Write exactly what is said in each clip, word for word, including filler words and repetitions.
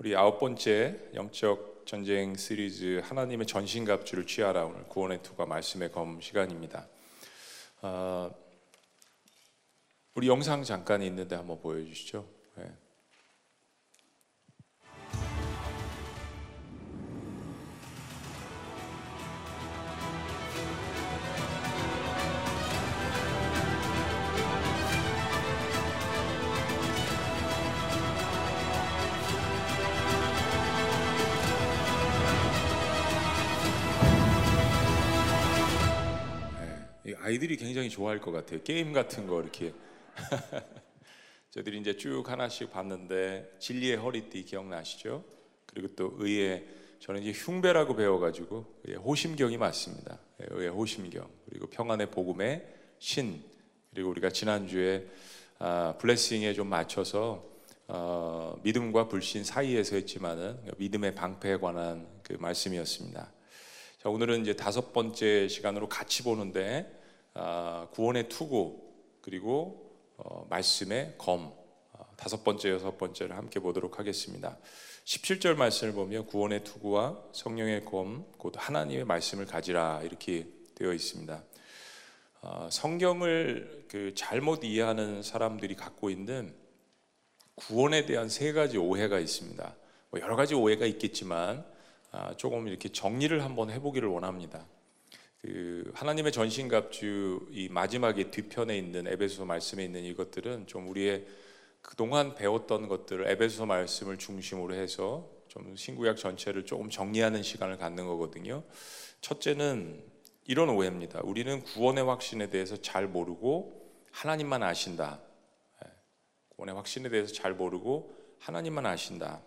우리 아홉 번째 영적 전쟁 시리즈 하나님의 전신갑주를 취하라 오늘 구원의 투과 말씀의 검 시간입니다. 어, 우리 영상 잠깐 있는데 한번 보여주시죠. 네. 아이들이 굉장히 좋아할 것 같아요. 게임 같은 거 이렇게 저들이 이제 쭉 하나씩 봤는데 진리의 허리띠 기억나시죠? 그리고 또 의의, 저는 이제 흉배라고 배워가지고 호심경이 맞습니다. 의의 호심경, 그리고 평안의 복음의 신, 그리고 우리가 지난주에 아, 블레싱에 좀 맞춰서 어, 믿음과 불신 사이에서 했지만은 믿음의 방패에 관한 그 말씀이었습니다. 자, 오늘은 이제 다섯 번째 시간으로 같이 보는데 아, 구원의 투구 그리고 어, 말씀의 검, 어, 다섯 번째 여섯 번째를 함께 보도록 하겠습니다. 십칠 절 말씀을 보면 구원의 투구와 성령의 검 곧 하나님의 말씀을 가지라 이렇게 되어 있습니다. 어, 성경을 그 잘못 이해하는 사람들이 갖고 있는 구원에 대한 세 가지 오해가 있습니다. 뭐 여러 가지 오해가 있겠지만 아, 조금 이렇게 정리를 한번 해보기를 원합니다. 그 하나님의 전신갑주 이 마지막에 뒤편에 있는 에베소서 말씀에 있는 이것들은 좀 우리의 그동안 배웠던 것들을 에베소서 말씀을 중심으로 해서 좀 신구약 전체를 조금 정리하는 시간을 갖는 거거든요. 첫째는 이런 오해입니다. 우리는 구원의 확신에 대해서 잘 모르고 하나님만 아신다. 구원의 확신에 대해서 잘 모르고 하나님만 아신다.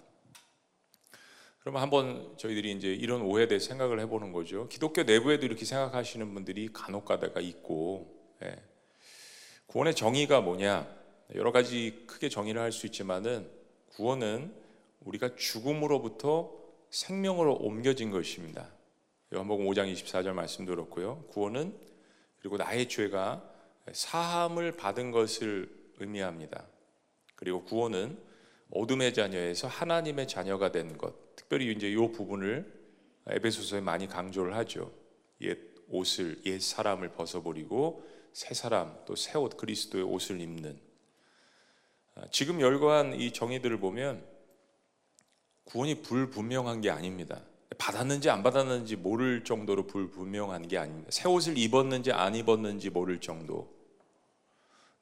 그러면 한번 저희들이 이제 이런 오해에 대해 생각을 해보는 거죠. 기독교 내부에도 이렇게 생각하시는 분들이 간혹가다가 있고, 예. 구원의 정의가 뭐냐? 여러 가지 크게 정의를 할 수 있지만은 구원은 우리가 죽음으로부터 생명으로 옮겨진 것입니다. 요한복음 오 장 이십사 절 말씀도 그렇고요. 구원은 그리고 나의 죄가 사함을 받은 것을 의미합니다. 그리고 구원은 어둠의 자녀에서 하나님의 자녀가 된 것, 특별히 이제 이 부분을 에베소서에 많이 강조를 하죠. 옛 옷을, 옛 사람을 벗어버리고 새 사람, 또 새 옷 그리스도의 옷을 입는, 지금 열거한 이 정의들을 보면 구원이 불분명한 게 아닙니다. 받았는지 안 받았는지 모를 정도로 불분명한 게 아닙니다. 새 옷을 입었는지 안 입었는지 모를 정도,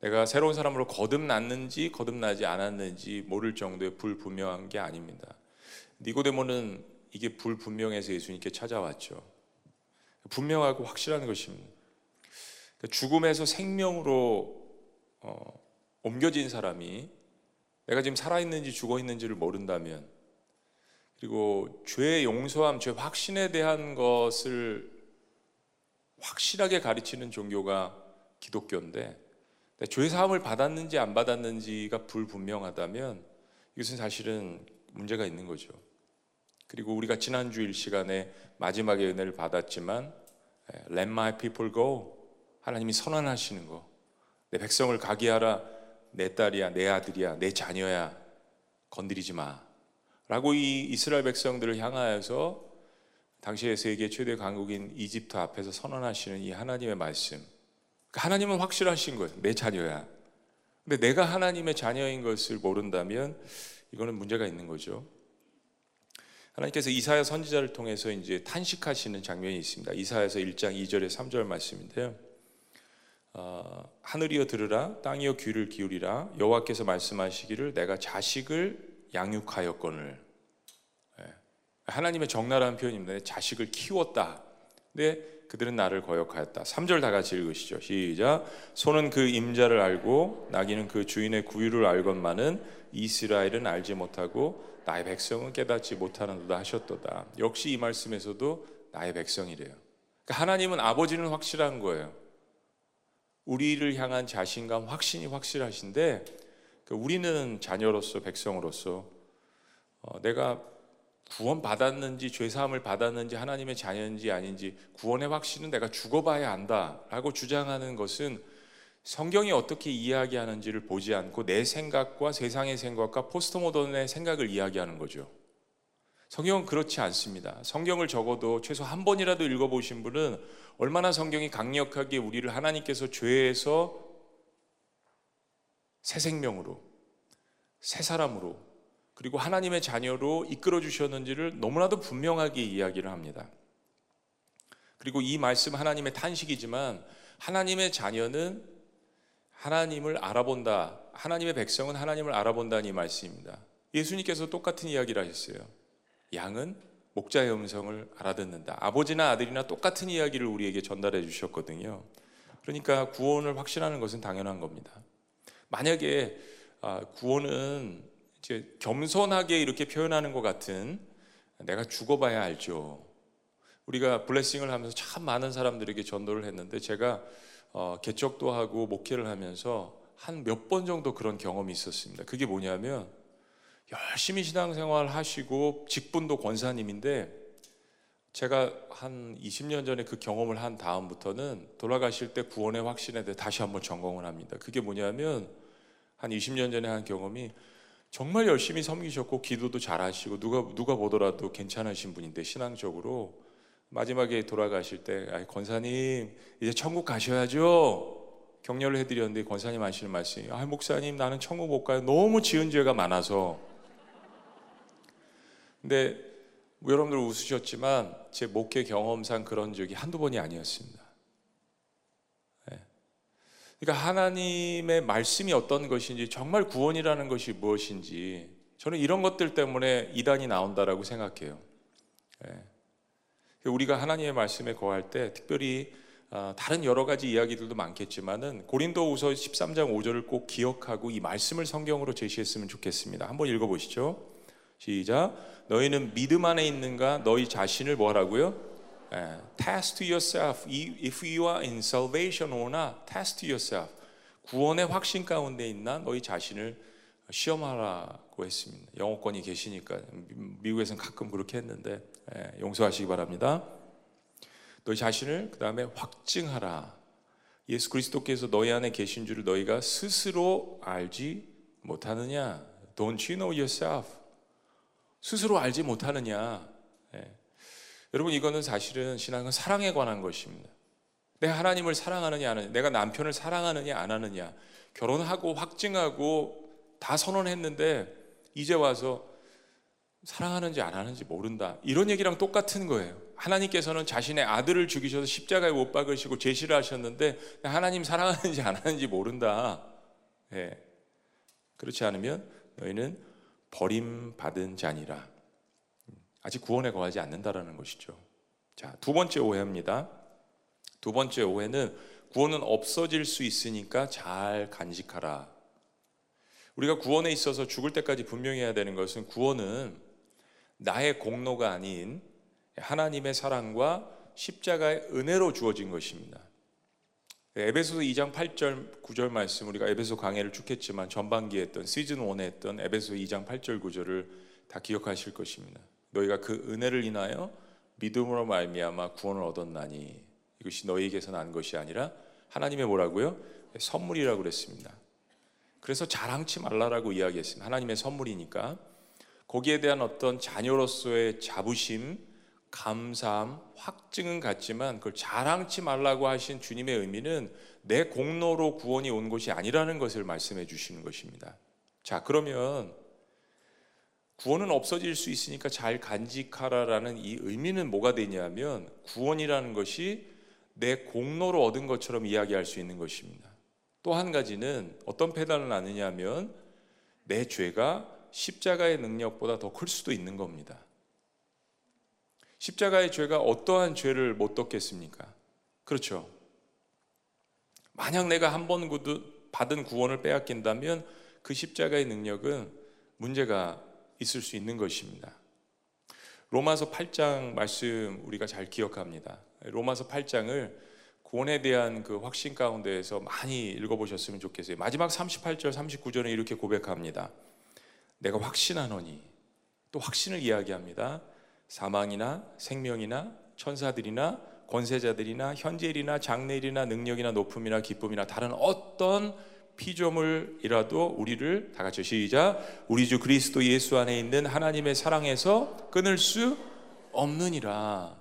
내가 새로운 사람으로 거듭났는지 거듭나지 않았는지 모를 정도의 불분명한 게 아닙니다. 니고데모는 이게 불분명해서 예수님께 찾아왔죠. 분명하고 확실한 것입니다. 죽음에서 생명으로 어, 옮겨진 사람이 내가 지금 살아있는지 죽어있는지를 모른다면, 그리고 죄의 용서함, 죄 확신에 대한 것을 확실하게 가르치는 종교가 기독교인데 죄 사함을 받았는지 안 받았는지가 불분명하다면 이것은 사실은 문제가 있는 거죠. 그리고 우리가 지난주일 시간에 마지막에 은혜를 받았지만 Let my people go, 하나님이 선언하시는 거, 내 백성을 가게 하라, 내 딸이야, 내 아들이야, 내 자녀야, 건드리지 마 라고 이 이스라엘 백성들을 향하여서 당시의 세계 최대 강국인 이집트 앞에서 선언하시는 이 하나님의 말씀, 하나님은 확실하신 거예요. 내 자녀야. 근데 내가 하나님의 자녀인 것을 모른다면 이거는 문제가 있는 거죠. 하나님께서 이사야 선지자를 통해서 이제 탄식하시는 장면이 있습니다. 이사야서 일 장 이 절에 삼 절 말씀인데요. 어, 하늘이여 들으라, 땅이여 귀를 기울이라, 여호와께서 말씀하시기를 내가 자식을 양육하였거늘. 예. 하나님의 적나라한 표현입니다. 자식을 키웠다. 근데 그들은 나를 거역하였다. 삼 절 다 같이 읽으시죠. 시작. 소는 그 임자를 알고 나귀는 그 주인의 구유를 알건만은 이스라엘은 알지 못하고 나의 백성은 깨닫지 못하는도다 하셨도다. 역시 이 말씀에서도 나의 백성이래요. 그러니까 하나님은 아버지는 확실한 거예요. 우리를 향한 자신감, 확신이 확실하신데, 그러니까 우리는 자녀로서 백성으로서 어, 내가 구원 받았는지 죄사함을 받았는지 하나님의 자녀인지 아닌지 구원의 확신은 내가 죽어봐야 안다 라고 주장하는 것은 성경이 어떻게 이야기하는지를 보지 않고 내 생각과 세상의 생각과 포스트모던의 생각을 이야기하는 거죠. 성경은 그렇지 않습니다. 성경을 적어도 최소 한 번이라도 읽어보신 분은 얼마나 성경이 강력하게 우리를 하나님께서 죄에서 새 생명으로, 새 사람으로, 그리고 하나님의 자녀로 이끌어 주셨는지를 너무나도 분명하게 이야기를 합니다. 그리고 이 말씀 하나님의 탄식이지만 하나님의 자녀는 하나님을 알아본다, 하나님의 백성은 하나님을 알아본다는 이 말씀입니다. 예수님께서 똑같은 이야기를 하셨어요. 양은 목자의 음성을 알아듣는다. 아버지나 아들이나 똑같은 이야기를 우리에게 전달해 주셨거든요. 그러니까 구원을 확신하는 것은 당연한 겁니다. 만약에 구원은 이제 겸손하게 이렇게 표현하는 것 같은, 내가 죽어봐야 알죠. 우리가 블레싱을 하면서 참 많은 사람들에게 전도를 했는데, 제가 개척도 하고 목회를 하면서 한 몇 번 정도 그런 경험이 있었습니다. 그게 뭐냐면, 열심히 신앙생활 하시고 직분도 권사님인데, 제가 한 이십 년 전에 그 경험을 한 다음부터는 돌아가실 때 구원의 확신에 대해 다시 한번 점검을 합니다. 그게 뭐냐면, 한 이십 년 전에 한 경험이, 정말 열심히 섬기셨고 기도도 잘하시고 누가 누가 보더라도 괜찮으신 분인데, 신앙적으로 마지막에 돌아가실 때, 아이, 권사님 이제 천국 가셔야죠, 격려를 해드렸는데 권사님 하시는 말씀이, 아, 목사님 나는 천국 못 가요, 너무 지은 죄가 많아서. 근데 뭐 여러분들 웃으셨지만 제 목회 경험상 그런 적이 한두 번이 아니었습니다. 그러니까 하나님의 말씀이 어떤 것인지, 정말 구원이라는 것이 무엇인지, 저는 이런 것들 때문에 이단이 나온다라고 생각해요. 우리가 하나님의 말씀에 거할 때, 특별히 다른 여러 가지 이야기들도 많겠지만은 고린도후서 십삼 장 오 절을 꼭 기억하고 이 말씀을 성경으로 제시했으면 좋겠습니다. 한번 읽어보시죠. 시작. 너희는 믿음 안에 있는가? 너희 자신을 뭐 하라고요? 예, test yourself if you are in salvation or not. Test yourself. 구원의 확신 가운데 있나? 너희 자신을 시험하라고 했습니다. 영어권이 계시니까, 미국에서는 가끔 그렇게 했는데, 예, 용서하시기 바랍니다. 너희 자신을 그 다음에 확증하라. 예수 그리스도께서 너희 안에 계신 줄을 너희가 스스로 알지 못하느냐? Don't you know yourself? 스스로 알지 못하느냐? 예. 여러분, 이거는 사실은 신앙은 사랑에 관한 것입니다. 내가 하나님을 사랑하느냐 안 하느냐, 내가 남편을 사랑하느냐 안 하느냐, 결혼하고 확증하고 다 선언했는데 이제 와서 사랑하는지 안 하는지 모른다, 이런 얘기랑 똑같은 거예요. 하나님께서는 자신의 아들을 죽이셔서 십자가에 못 박으시고 제시를 하셨는데, 하나님 사랑하는지 안 하는지 모른다. 예. 그렇지 않으면 너희는 버림받은 자니라. 아직 구원에 거하지 않는다라는 것이죠. 자, 두 번째 오해입니다. 두 번째 오해는, 구원은 없어질 수 있으니까 잘 간직하라. 우리가 구원에 있어서 죽을 때까지 분명히 해야 되는 것은, 구원은 나의 공로가 아닌 하나님의 사랑과 십자가의 은혜로 주어진 것입니다. 에베소서 이 장 팔 절 구 절 말씀, 우리가 에베소 강해를 쭉 했지만 전반기에 했던, 시즌 일에 했던 에베소서 이 장 팔 절 구 절을 다 기억하실 것입니다. 너희가 그 은혜를 인하여 믿음으로 말미암아 구원을 얻었나니, 이것이 너희에게서 난 것이 아니라 하나님의 뭐라고요? 선물이라고 그랬습니다. 그래서 자랑치 말라라고 이야기했습니다. 하나님의 선물이니까. 거기에 대한 어떤 자녀로서의 자부심, 감사함, 확증은 같지만, 그걸 자랑치 말라고 하신 주님의 의미는 내 공로로 구원이 온 것이 아니라는 것을 말씀해 주시는 것입니다. 자, 그러면 구원은 없어질 수 있으니까 잘 간직하라라는 이 의미는 뭐가 되냐면, 구원이라는 것이 내 공로로 얻은 것처럼 이야기할 수 있는 것입니다. 또 한 가지는 어떤 패단을 나누냐면, 내 죄가 십자가의 능력보다 더 클 수도 있는 겁니다. 십자가의 죄가 어떠한 죄를 못 덮겠습니까? 그렇죠. 만약 내가 한 번 받은 구원을 빼앗긴다면 그 십자가의 능력은 문제가 있을 수 있는 것입니다. 로마서 팔 장 말씀 우리가 잘 기억합니다. 로마서 팔 장을 구원에 대한 그 확신 가운데에서 많이 읽어보셨으면 좋겠어요. 마지막 삼십팔 절 삼십구 절에 이렇게 고백합니다. 내가 확신하노니, 또 확신을 이야기합니다. 사망이나 생명이나 천사들이나 권세자들이나 현재일이나 장래일이나 능력이나 높음이나 기쁨이나 다른 어떤 피조물이라도 우리를 다 같이 시작. 우리 주 그리스도 예수 안에 있는 하나님의 사랑에서 끊을 수 없느니라.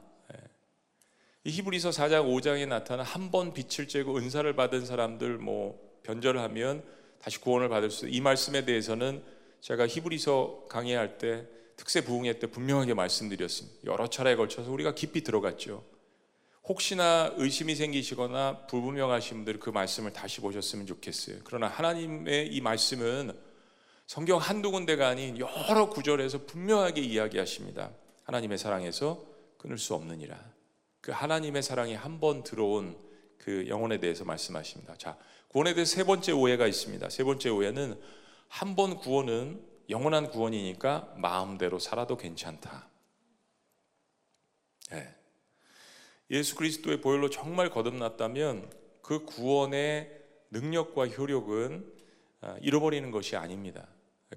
이 히브리서 사 장 오 장에 나타난 한 번 빛을 쬐고 은사를 받은 사람들 뭐 변절하면 다시 구원을 받을 수. 이 말씀에 대해서는 제가 히브리서 강의할 때 특세 부흥회 때 분명하게 말씀드렸습니다. 여러 차례에 걸쳐서 우리가 깊이 들어갔죠. 혹시나 의심이 생기시거나 불분명하신 분들 그 말씀을 다시 보셨으면 좋겠어요. 그러나 하나님의 이 말씀은 성경 한두 군데가 아닌 여러 구절에서 분명하게 이야기하십니다. 하나님의 사랑에서 끊을 수 없느니라. 그 하나님의 사랑이 한 번 들어온 그 영혼에 대해서 말씀하십니다. 자, 구원에 대해서 세 번째 오해가 있습니다. 세 번째 오해는 한 번 구원은 영원한 구원이니까 마음대로 살아도 괜찮다. 네. 예수 그리스도의 보혈로 정말 거듭났다면 그 구원의 능력과 효력은 잃어버리는 것이 아닙니다.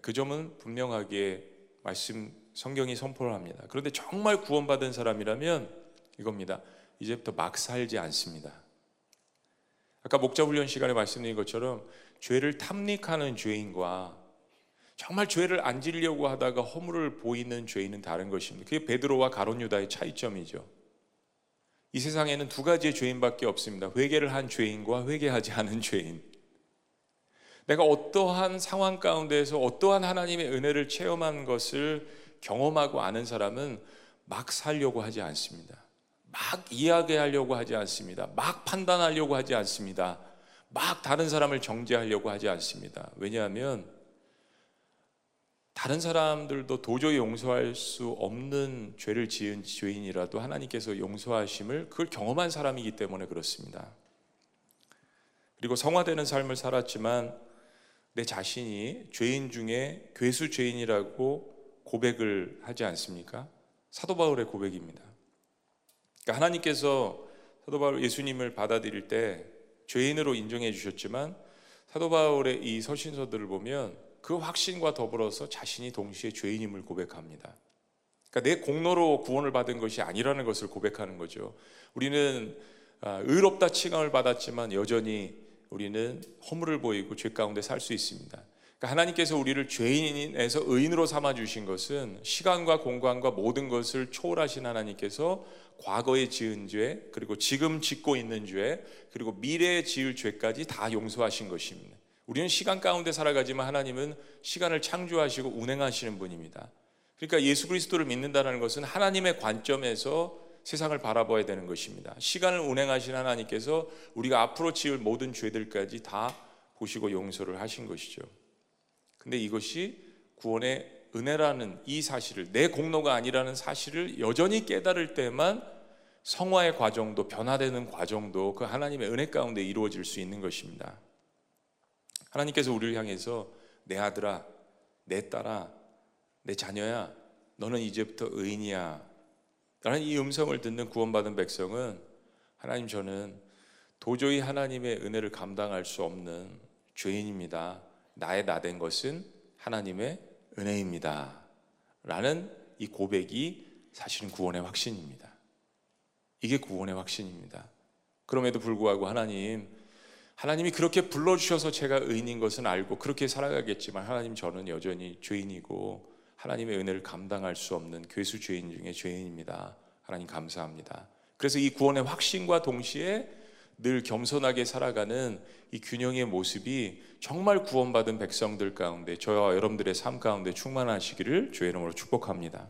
그 점은 분명하게 말씀 성경이 선포를 합니다. 그런데 정말 구원받은 사람이라면 이겁니다. 이제부터 막 살지 않습니다. 아까 목자훈련 시간에 말씀드린 것처럼 죄를 탐닉하는 죄인과 정말 죄를 안 지려고 하다가 허물을 보이는 죄인은 다른 것입니다. 그게 베드로와 가룟 유다의 차이점이죠. 이 세상에는 두 가지의 죄인밖에 없습니다. 회개를 한 죄인과 회개하지 않은 죄인. 내가 어떠한 상황 가운데에서 어떠한 하나님의 은혜를 체험한 것을 경험하고 아는 사람은 막 살려고 하지 않습니다. 막 이야기하려고 하지 않습니다. 막 판단하려고 하지 않습니다. 막 다른 사람을 정죄하려고 하지 않습니다. 왜냐하면 다른 사람들도 도저히 용서할 수 없는 죄를 지은 죄인이라도 하나님께서 용서하심을 그걸 경험한 사람이기 때문에 그렇습니다. 그리고 성화되는 삶을 살았지만 내 자신이 죄인 중에 괴수 죄인이라고 고백을 하지 않습니까? 사도 바울의 고백입니다. 그러니까 하나님께서 사도 바울 예수님을 받아들일 때 죄인으로 인정해 주셨지만 사도 바울의 이 서신서들을 보면 그 확신과 더불어서 자신이 동시에 죄인임을 고백합니다. 그러니까 내 공로로 구원을 받은 것이 아니라는 것을 고백하는 거죠. 우리는 의롭다 칭함을 받았지만 여전히 우리는 허물을 보이고 죄 가운데 살 수 있습니다. 그러니까 하나님께서 우리를 죄인에서 의인으로 삼아주신 것은 시간과 공간과 모든 것을 초월하신 하나님께서 과거에 지은 죄, 그리고 지금 짓고 있는 죄, 그리고 미래에 지을 죄까지 다 용서하신 것입니다. 우리는 시간 가운데 살아가지만 하나님은 시간을 창조하시고 운행하시는 분입니다. 그러니까 예수 그리스도를 믿는다는 것은 하나님의 관점에서 세상을 바라봐야 되는 것입니다. 시간을 운행하신 하나님께서 우리가 앞으로 지을 모든 죄들까지 다 보시고 용서를 하신 것이죠. 근데 이것이 구원의 은혜라는 이 사실을, 내 공로가 아니라는 사실을 여전히 깨달을 때만 성화의 과정도, 변화되는 과정도 그 하나님의 은혜 가운데 이루어질 수 있는 것입니다. 하나님께서 우리를 향해서 내 아들아, 내 딸아, 내 자녀야, 너는 이제부터 의인이야 라는 이 음성을 듣는 구원받은 백성은, 하나님 저는 도저히 하나님의 은혜를 감당할 수 없는 죄인입니다, 나의 나된 것은 하나님의 은혜입니다 라는 이 고백이 사실은 구원의 확신입니다. 이게 구원의 확신입니다. 그럼에도 불구하고 하나님 하나님이 그렇게 불러주셔서 제가 의인인 것은 알고 그렇게 살아가겠지만 하나님 저는 여전히 죄인이고 하나님의 은혜를 감당할 수 없는 괴수 죄인 중에 죄인입니다. 하나님 감사합니다. 그래서 이 구원의 확신과 동시에 늘 겸손하게 살아가는 이 균형의 모습이 정말 구원받은 백성들 가운데, 저와 여러분들의 삶 가운데 충만하시기를 주의 이름으로 축복합니다.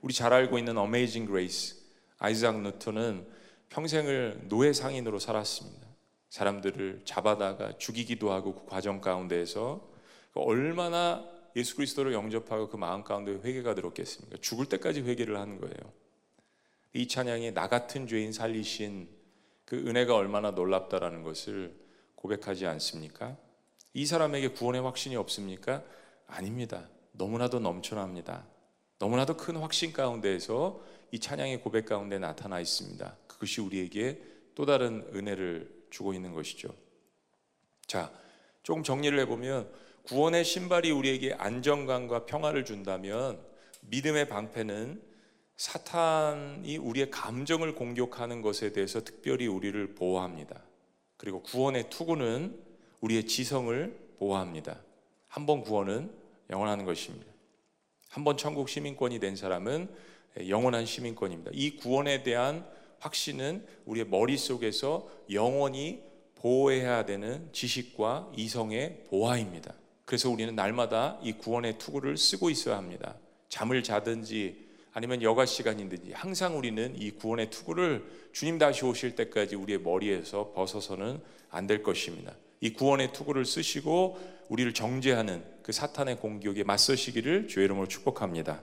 우리 잘 알고 있는 어메이징 그레이스, 아이작 뉴턴은 평생을 노예 상인으로 살았습니다. 사람들을 잡아다가 죽이기도 하고 그 과정 가운데에서 얼마나 예수 그리스도를 영접하고 그 마음 가운데 회개가 들었겠습니까? 죽을 때까지 회개를 하는 거예요. 이 찬양이 나 같은 죄인 살리신 그 은혜가 얼마나 놀랍다라는 것을 고백하지 않습니까? 이 사람에게 구원의 확신이 없습니까? 아닙니다. 너무나도 넘쳐납니다. 너무나도 큰 확신 가운데에서 이 찬양의 고백 가운데 나타나 있습니다. 그것이 우리에게 또 다른 은혜를 주고 있는 것이죠. 자, 조금 정리를 해보면, 구원의 신발이 우리에게 안정감과 평화를 준다면 믿음의 방패는 사탄이 우리의 감정을 공격하는 것에 대해서 특별히 우리를 보호합니다. 그리고 구원의 투구는 우리의 지성을 보호합니다. 한 번 구원은 영원한 것입니다. 한 번 천국 시민권이 된 사람은 영원한 시민권입니다. 이 구원에 대한 확신은 우리의 머릿속에서 영원히 보호해야 되는 지식과 이성의 보화입니다. 그래서 우리는 날마다 이 구원의 투구를 쓰고 있어야 합니다. 잠을 자든지 아니면 여가 시간이든지 항상 우리는 이 구원의 투구를 주님 다시 오실 때까지 우리의 머리에서 벗어서는 안 될 것입니다. 이 구원의 투구를 쓰시고 우리를 정죄하는 그 사탄의 공격에 맞서시기를 주의 이름으로 축복합니다.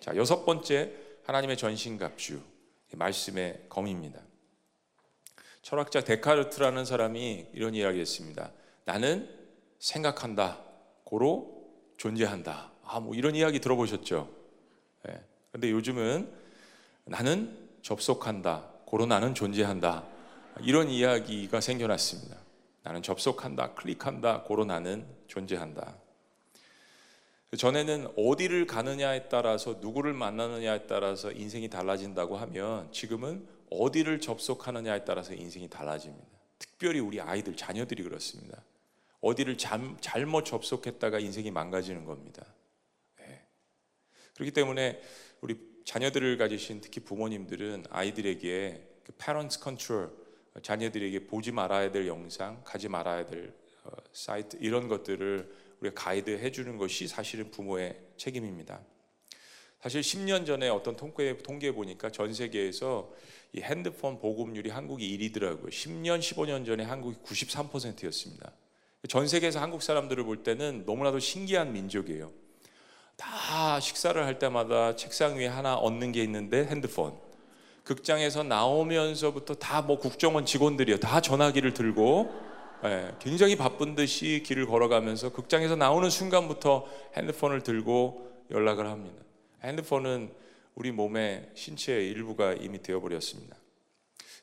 자, 여섯 번째, 하나님의 전신갑주, 말씀의 검입니다. 철학자 데카르트라는 사람이 이런 이야기를 했습니다. 나는 생각한다, 고로 존재한다. 아, 뭐 이런 이야기 들어보셨죠? 예. 근데 요즘은 나는 접속한다, 고로 나는 존재한다. 이런 이야기가 생겨났습니다. 나는 접속한다, 클릭한다, 고로 나는 존재한다. 전에는 어디를 가느냐에 따라서 누구를 만나느냐에 따라서 인생이 달라진다고 하면 지금은 어디를 접속하느냐에 따라서 인생이 달라집니다. 특별히 우리 아이들, 자녀들이 그렇습니다. 어디를 잠, 잘못 접속했다가 인생이 망가지는 겁니다. 네. 그렇기 때문에 우리 자녀들을 가지신 특히 부모님들은 아이들에게 그 parents control, 자녀들에게 보지 말아야 될 영상, 가지 말아야 될 어, 사이트, 이런 것들을 우리가 가이드해 주는 것이 사실은 부모의 책임입니다. 사실 십 년 전에 어떤 통계, 통계 보니까 전 세계에서 이 핸드폰 보급률이 한국이 일 위더라고요. 십 년, 십오 년 전에 한국이 구십삼 퍼센트였습니다. 전 세계에서 한국 사람들을 볼 때는 너무나도 신기한 민족이에요. 다 식사를 할 때마다 책상 위에 하나 얹는 게 있는데 핸드폰. 극장에서 나오면서부터 다 뭐 국정원 직원들이에요. 다 전화기를 들고 예, 굉장히 바쁜 듯이 길을 걸어가면서 극장에서 나오는 순간부터 핸드폰을 들고 연락을 합니다. 핸드폰은 우리 몸의 신체의 일부가 이미 되어버렸습니다.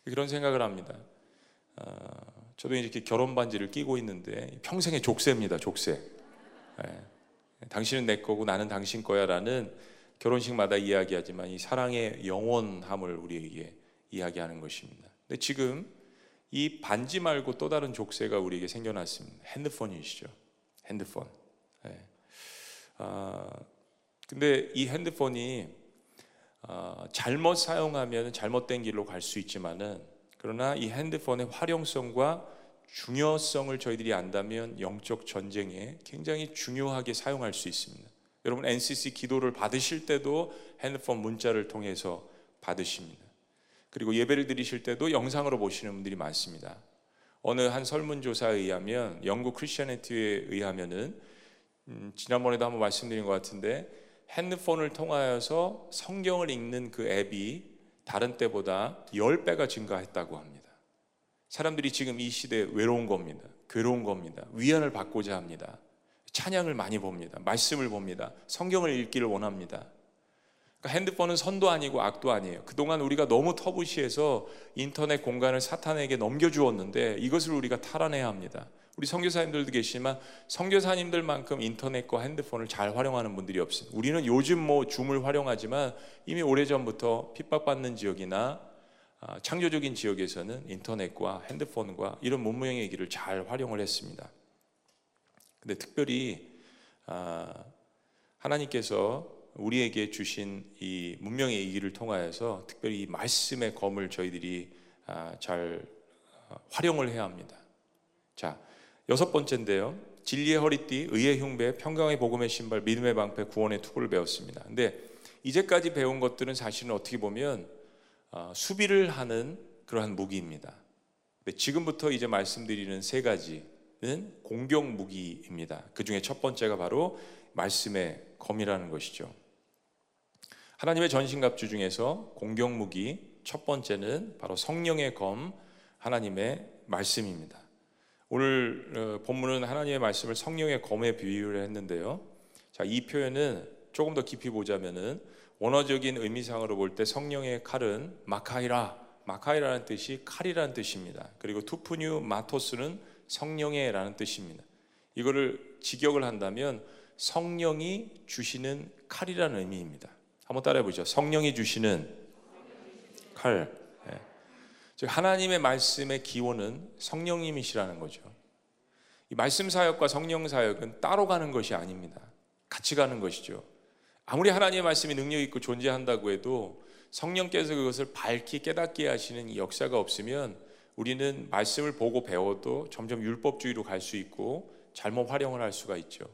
그런 생각을 합니다. 어, 저도 이렇게 결혼 반지를 끼고 있는데 평생의 족쇄입니다. 족쇄. 예, 당신은 내 거고 나는 당신 거야 라는 결혼식마다 이야기하지만 이 사랑의 영원함을 우리에게 이야기하는 것입니다. 근데 지금 이 반지 말고 또 다른 족쇄가 우리에게 생겨났습니다. 핸드폰이시죠. 핸드폰. 네. 아, 근데 이 핸드폰이 아, 잘못 사용하면 잘못된 길로 갈 수 있지만은 그러나 이 핸드폰의 활용성과 중요성을 저희들이 안다면 영적 전쟁에 굉장히 중요하게 사용할 수 있습니다. 여러분 엔씨씨 기도를 받으실 때도 핸드폰 문자를 통해서 받으십니다. 그리고 예배를 드리실 때도 영상으로 보시는 분들이 많습니다. 어느 한 설문조사에 의하면 영국 크리스천애티에 의하면은 음, 지난번에도 한번 말씀드린 것 같은데 핸드폰을 통하여서 성경을 읽는 그 앱이 다른 때보다 십 배가 증가했다고 합니다. 사람들이 지금 이 시대에 외로운 겁니다. 괴로운 겁니다. 위안을 받고자 합니다. 찬양을 많이 봅니다. 말씀을 봅니다. 성경을 읽기를 원합니다. 핸드폰은 선도 아니고 악도 아니에요. 그동안 우리가 너무 터부시해서 인터넷 공간을 사탄에게 넘겨주었는데 이것을 우리가 탈환해야 합니다. 우리 선교사님들도 계시지만 선교사님들만큼 인터넷과 핸드폰을 잘 활용하는 분들이 없습니다. 우리는 요즘 뭐 줌을 활용하지만 이미 오래전부터 핍박받는 지역이나 창조적인 지역에서는 인터넷과 핸드폰과 이런 문명의 길을 잘 활용을 했습니다. 근데 특별히 하나님께서 우리에게 주신 이 문명의 이기를 통하여서 특별히 이 말씀의 검을 저희들이 잘 활용을 해야 합니다. 자, 여섯 번째인데요. 진리의 허리띠, 의의 흉배, 평강의 복음의 신발, 믿음의 방패, 구원의 투구를 배웠습니다. 근데 이제까지 배운 것들은 사실은 어떻게 보면 수비를 하는 그러한 무기입니다. 근데 지금부터 이제 말씀드리는 세 가지는 공격 무기입니다. 그 중에 첫 번째가 바로 말씀의 검이라는 것이죠. 하나님의 전신갑주 중에서 공격무기 첫 번째는 바로 성령의 검, 하나님의 말씀입니다. 오늘 본문은 하나님의 말씀을 성령의 검에 비유를 했는데요. 자, 이 표현은 조금 더 깊이 보자면은 원어적인 의미상으로 볼 때 성령의 칼은 마카이라, 마카이라는 뜻이 칼이라는 뜻입니다. 그리고 투푸뉴 마토스는 성령의라는 뜻입니다. 이거를 직역을 한다면 성령이 주시는 칼이라는 의미입니다. 한번 따라해 보죠. 성령이 주시는 칼. 즉 하나님의 말씀의 기원은 성령님이시라는 거죠. 이 말씀 사역과 성령 사역은 따로 가는 것이 아닙니다. 같이 가는 것이죠. 아무리 하나님의 말씀이 능력 있고 존재한다고 해도 성령께서 그것을 밝히 깨닫게 하시는 이 역사가 없으면 우리는 말씀을 보고 배워도 점점 율법주의로 갈 수 있고 잘못 활용을 할 수가 있죠.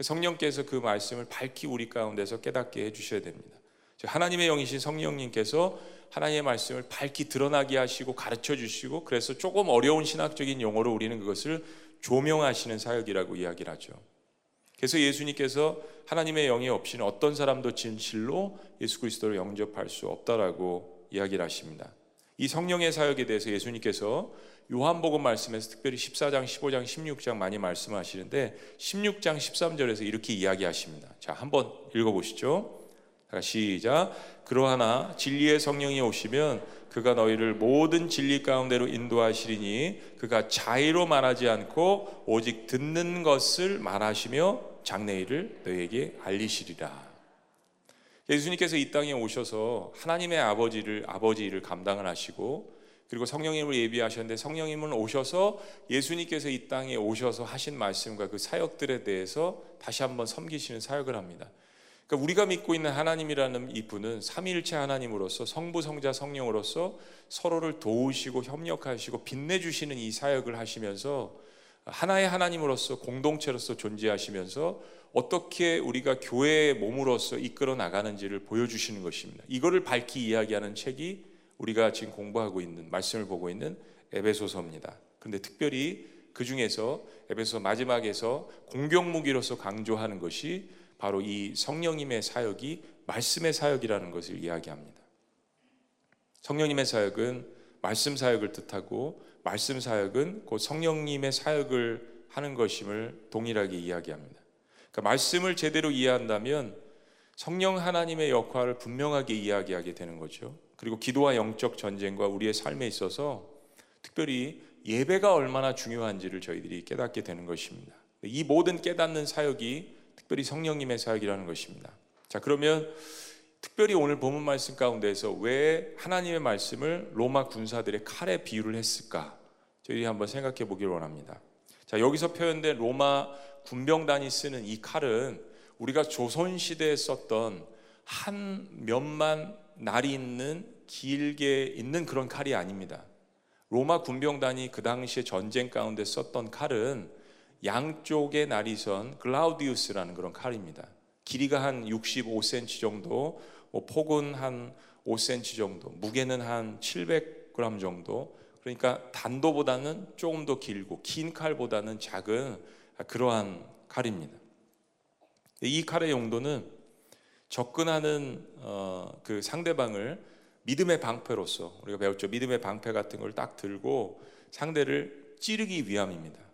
성령께서 그 말씀을 밝히 우리 가운데서 깨닫게 해주셔야 됩니다. 하나님의 영이신 성령님께서 하나님의 말씀을 밝히 드러나게 하시고 가르쳐 주시고, 그래서 조금 어려운 신학적인 용어로 우리는 그것을 조명하시는 사역이라고 이야기를 하죠. 그래서 예수님께서 하나님의 영이 없이는 어떤 사람도 진실로 예수 그리스도를 영접할 수 없다라고 이야기를 하십니다. 이 성령의 사역에 대해서 예수님께서 요한복음 말씀에서 특별히 십사 장, 십오 장, 십육 장 많이 말씀하시는데 십육 장 십삼 절에서 이렇게 이야기하십니다. 자, 한번 읽어보시죠. 시작. 그러하나 진리의 성령이 오시면 그가 너희를 모든 진리 가운데로 인도하시리니 그가 자의로 말하지 않고 오직 듣는 것을 말하시며 장래일을 너희에게 알리시리라. 예수님께서 이 땅에 오셔서 하나님의 아버지를 아버지 일을 감당을 하시고, 그리고 성령님을 예비하셨는데 성령님은 오셔서 예수님께서 이 땅에 오셔서 하신 말씀과 그 사역들에 대해서 다시 한번 섬기시는 사역을 합니다. 그러니까 우리가 믿고 있는 하나님이라는 이분은 삼위일체 하나님으로서 성부, 성자, 성령으로서 서로를 도우시고 협력하시고 빛내주시는 이 사역을 하시면서 하나의 하나님으로서 공동체로서 존재하시면서 어떻게 우리가 교회의 몸으로서 이끌어 나가는지를 보여주시는 것입니다. 이거를 밝히 이야기하는 책이 우리가 지금 공부하고 있는 말씀을 보고 있는 에베소서입니다. 그런데 특별히 그 중에서 에베소서 마지막에서 공격무기로서 강조하는 것이 바로 이 성령님의 사역이 말씀의 사역이라는 것을 이야기합니다. 성령님의 사역은 말씀 사역을 뜻하고 말씀 사역은 곧 성령님의 사역을 하는 것임을 동일하게 이야기합니다. 그러니까 말씀을 제대로 이해한다면 성령 하나님의 역할을 분명하게 이야기하게 되는 거죠. 그리고 기도와 영적 전쟁과 우리의 삶에 있어서 특별히 예배가 얼마나 중요한지를 저희들이 깨닫게 되는 것입니다. 이 모든 깨닫는 사역이 특별히 성령님의 사역이라는 것입니다. 자, 그러면 특별히 오늘 본문 말씀 가운데에서 왜 하나님의 말씀을 로마 군사들의 칼에 비유를 했을까? 저희들이 한번 생각해 보길 원합니다. 자, 여기서 표현된 로마 군병단이 쓰는 이 칼은 우리가 조선시대에 썼던 한 몇만 날이 있는 길게 있는 그런 칼이 아닙니다. 로마 군병단이 그 당시에 전쟁 가운데 썼던 칼은 양쪽의 날이 선 글라우디우스라는 그런 칼입니다. 길이가 한 육십오 센티미터 정도, 뭐 폭은 한 오 센티미터 정도, 무게는 한 칠백 그램 정도. 그러니까 단도보다는 조금 더 길고 긴 칼보다는 작은 그러한 칼입니다. 이 칼의 용도는 접근하는 어, 그 상대방을 믿음의 방패로서, 우리가 배웠죠. 믿음의 방패 같은 걸 딱 들고 상대를 찌르기 위함입니다.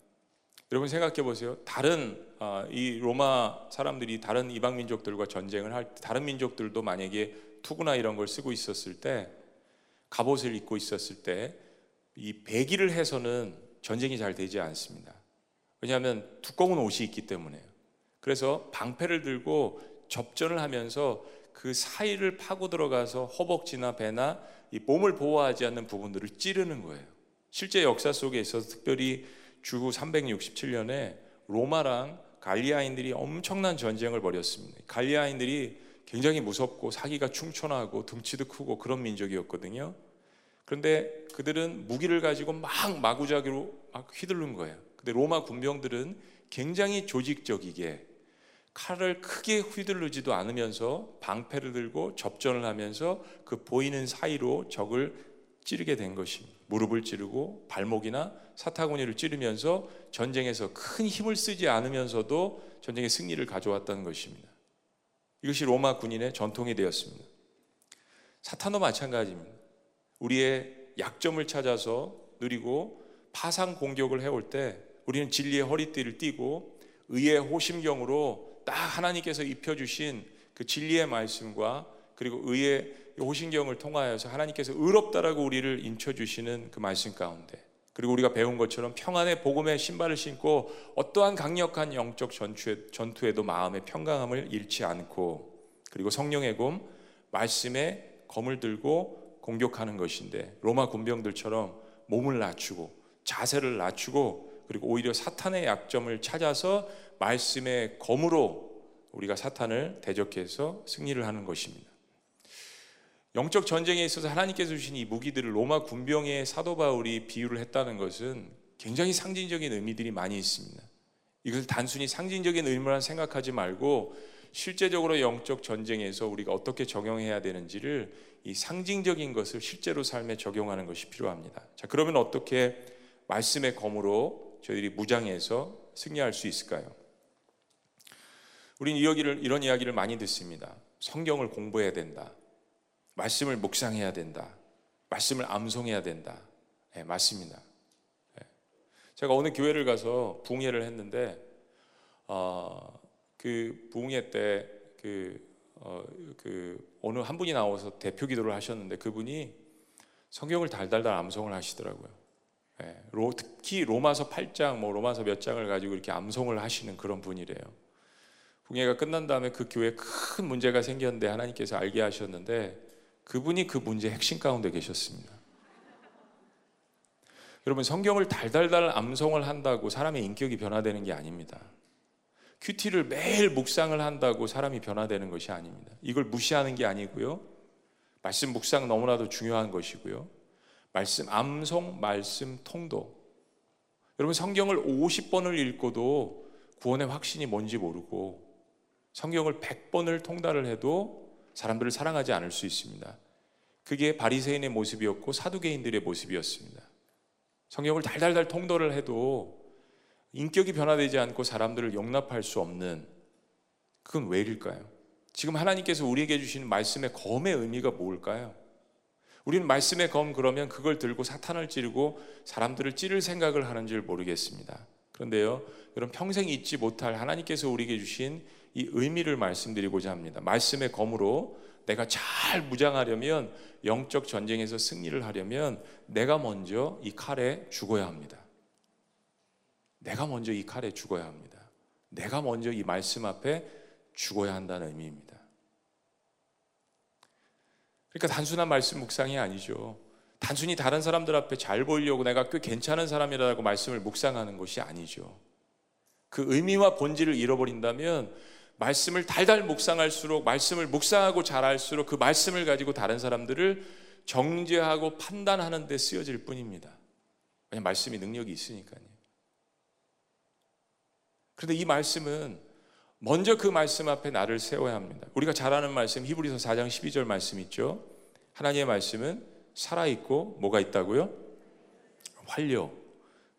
여러분 생각해 보세요. 다른 어, 이 로마 사람들이 다른 이방 민족들과 전쟁을 할 때, 다른 민족들도 만약에 투구나 이런 걸 쓰고 있었을 때, 갑옷을 입고 있었을 때 이 배기를 해서는 전쟁이 잘 되지 않습니다. 왜냐하면 두꺼운 옷이 있기 때문에요. 그래서 방패를 들고 접전을 하면서 그 사이를 파고 들어가서 허벅지나 배나 이 몸을 보호하지 않는 부분들을 찌르는 거예요. 실제 역사 속에 있어서 특별히 주후 삼백육십칠 년에 로마랑 갈리아인들이 엄청난 전쟁을 벌였습니다. 갈리아인들이 굉장히 무섭고 사기가 충천하고 등치도 크고 그런 민족이었거든요. 그런데 그들은 무기를 가지고 막 마구잡이로 막 휘두른 거예요. 근데 로마 군병들은 굉장히 조직적이게 칼을 크게 휘두르지도 않으면서 방패를 들고 접전을 하면서 그 보이는 사이로 적을 찌르게 된 것입니다. 무릎을 찌르고 발목이나 사타구니를 찌르면서 전쟁에서 큰 힘을 쓰지 않으면서도 전쟁의 승리를 가져왔다는 것입니다. 이것이 로마 군인의 전통이 되었습니다. 사탄도 마찬가지입니다. 우리의 약점을 찾아서 누리고 파상 공격을 해올 때 우리는 진리의 허리띠를 띠고 의의 호심경으로 딱 하나님께서 입혀주신 그 진리의 말씀과, 그리고 의의 호신경을 통하여서 하나님께서 의롭다라고 우리를 인쳐주시는 그 말씀 가운데, 그리고 우리가 배운 것처럼 평안의 복음의 신발을 신고 어떠한 강력한 영적 전투에도 마음의 평강함을 잃지 않고, 그리고 성령의 검, 말씀의 검을 들고 공격하는 것인데, 로마 군병들처럼 몸을 낮추고 자세를 낮추고 그리고 오히려 사탄의 약점을 찾아서 말씀의 검으로 우리가 사탄을 대적해서 승리를 하는 것입니다. 영적 전쟁에 있어서 하나님께서 주신 이 무기들을 로마 군병의 사도 바울이 비유를 했다는 것은 굉장히 상징적인 의미들이 많이 있습니다. 이것을 단순히 상징적인 의미만 생각하지 말고 실제적으로 영적 전쟁에서 우리가 어떻게 적용해야 되는지를, 이 상징적인 것을 실제로 삶에 적용하는 것이 필요합니다. 자, 그러면 어떻게 말씀의 검으로 저희들이 무장해서 승리할 수 있을까요? 우린 이 여기를, 이런 이야기를 많이 듣습니다. 성경을 공부해야 된다. 말씀을 묵상해야 된다. 말씀을 암송해야 된다. 네, 맞습니다. 네. 제가 어느 교회를 가서 부흥회를 했는데 어, 그 부흥회 때 그, 어, 그 어느 한 분이 나와서 대표 기도를 하셨는데 그분이 성경을 달달달 암송을 하시더라고요. 네. 로, 특히 로마서 팔 장, 뭐 로마서 몇 장을 가지고 이렇게 암송을 하시는 그런 분이래요. 부흥회가 끝난 다음에 그 교회에 큰 문제가 생겼는데 하나님께서 알게 하셨는데 그분이 그 문제의 핵심 가운데 계셨습니다. 여러분, 성경을 달달달 암송을 한다고 사람의 인격이 변화되는 게 아닙니다. 큐티를 매일 묵상을 한다고 사람이 변화되는 것이 아닙니다. 이걸 무시하는 게 아니고요. 말씀 묵상 너무나도 중요한 것이고요. 말씀 암송, 말씀 통독. 여러분, 성경을 오십 번을 읽고도 구원의 확신이 뭔지 모르고 성경을 백 번을 통달을 해도 사람들을 사랑하지 않을 수 있습니다. 그게 바리새인의 모습이었고 사두개인들의 모습이었습니다. 성경을 달달달 통달을 해도 인격이 변화되지 않고 사람들을 용납할 수 없는, 그건 왜일까요? 지금 하나님께서 우리에게 주시는 말씀의 검의 의미가 뭘까요? 우리는 말씀의 검, 그러면 그걸 들고 사탄을 찌르고 사람들을 찌를 생각을 하는 줄 모르겠습니다. 그런데요, 여러분, 평생 잊지 못할 하나님께서 우리에게 주신 이 의미를 말씀드리고자 합니다. 말씀의 검으로 내가 잘 무장하려면, 영적 전쟁에서 승리를 하려면 내가 먼저 이 칼에 죽어야 합니다. 내가 먼저 이 칼에 죽어야 합니다. 내가 먼저 이 말씀 앞에 죽어야 한다는 의미입니다. 그러니까 단순한 말씀 묵상이 아니죠. 단순히 다른 사람들 앞에 잘 보이려고 내가 꽤 괜찮은 사람이라고 말씀을 묵상하는 것이 아니죠. 그 의미와 본질을 잃어버린다면 말씀을 달달 묵상할수록, 말씀을 묵상하고 잘할수록 그 말씀을 가지고 다른 사람들을 정죄하고 판단하는 데 쓰여질 뿐입니다. 왜냐하면 말씀이 능력이 있으니까요. 그런데 이 말씀은 먼저 그 말씀 앞에 나를 세워야 합니다. 우리가 잘 아는 말씀, 히브리서 사 장 십이 절 말씀 있죠. 하나님의 말씀은 살아있고 뭐가 있다고요? 활력.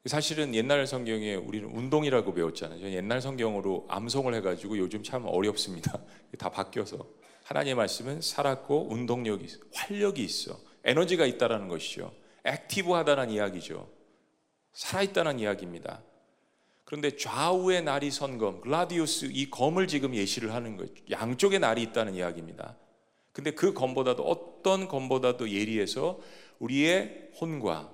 사실은 옛날 성경에 우리는 운동이라고 배웠잖아요. 저는 옛날 성경으로 암송을 해가지고 요즘 참 어렵습니다. 다 바뀌어서. 하나님의 말씀은 살았고 운동력이 있어, 활력이 있어, 에너지가 있다는 것이죠. 액티브하다는 이야기죠. 살아있다는 이야기입니다. 그런데 좌우의 날이 선 검, 글라디우스, 이 검을 지금 예시를 하는 거예요. 양쪽의 날이 있다는 이야기입니다. 근데 그 검보다도, 어떤 검보다도 예리해서 우리의 혼과,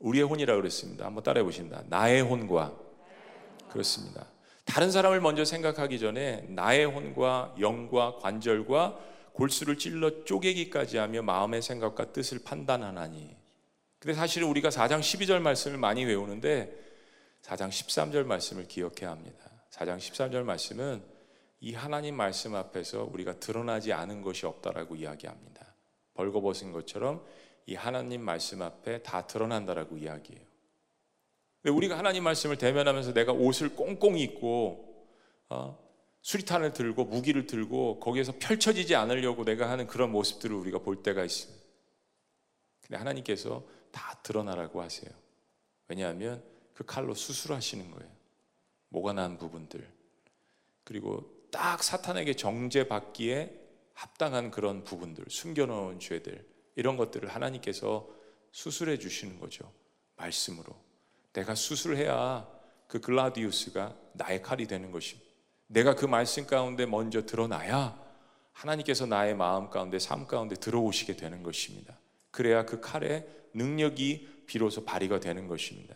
우리의 혼이라고 그랬습니다. 한번 따라해 보십니다. 나의 혼과. 그렇습니다. 다른 사람을 먼저 생각하기 전에 나의 혼과 영과 관절과 골수를 찔러 쪼개기까지 하며 마음의 생각과 뜻을 판단하나니. 근데 사실은 우리가 사 장 십이 절 말씀을 많이 외우는데 사 장 십삼 절 말씀을 기억해야 합니다. 사 장 십삼 절 말씀은 이 하나님 말씀 앞에서 우리가 드러나지 않은 것이 없다라고 이야기합니다. 벌거벗은 것처럼 이 하나님 말씀 앞에 다 드러난다라고 이야기해요. 근데 우리가 하나님 말씀을 대면하면서 내가 옷을 꽁꽁 입고 어, 수리탄을 들고 무기를 들고 거기에서 펼쳐지지 않으려고 내가 하는 그런 모습들을 우리가 볼 때가 있습니다. 근데 하나님께서 다 드러나라고 하세요. 왜냐하면 그 칼로 수술하시는 거예요. 뭐가 난 부분들, 그리고 딱 사탄에게 정죄받기에 합당한 그런 부분들, 숨겨놓은 죄들, 이런 것들을 하나님께서 수술해 주시는 거죠. 말씀으로. 내가 수술해야 그 글라디우스가 나의 칼이 되는 것입니다. 내가 그 말씀 가운데 먼저 드러나야 하나님께서 나의 마음 가운데, 삶 가운데 들어오시게 되는 것입니다. 그래야 그 칼의 능력이 비로소 발휘가 되는 것입니다.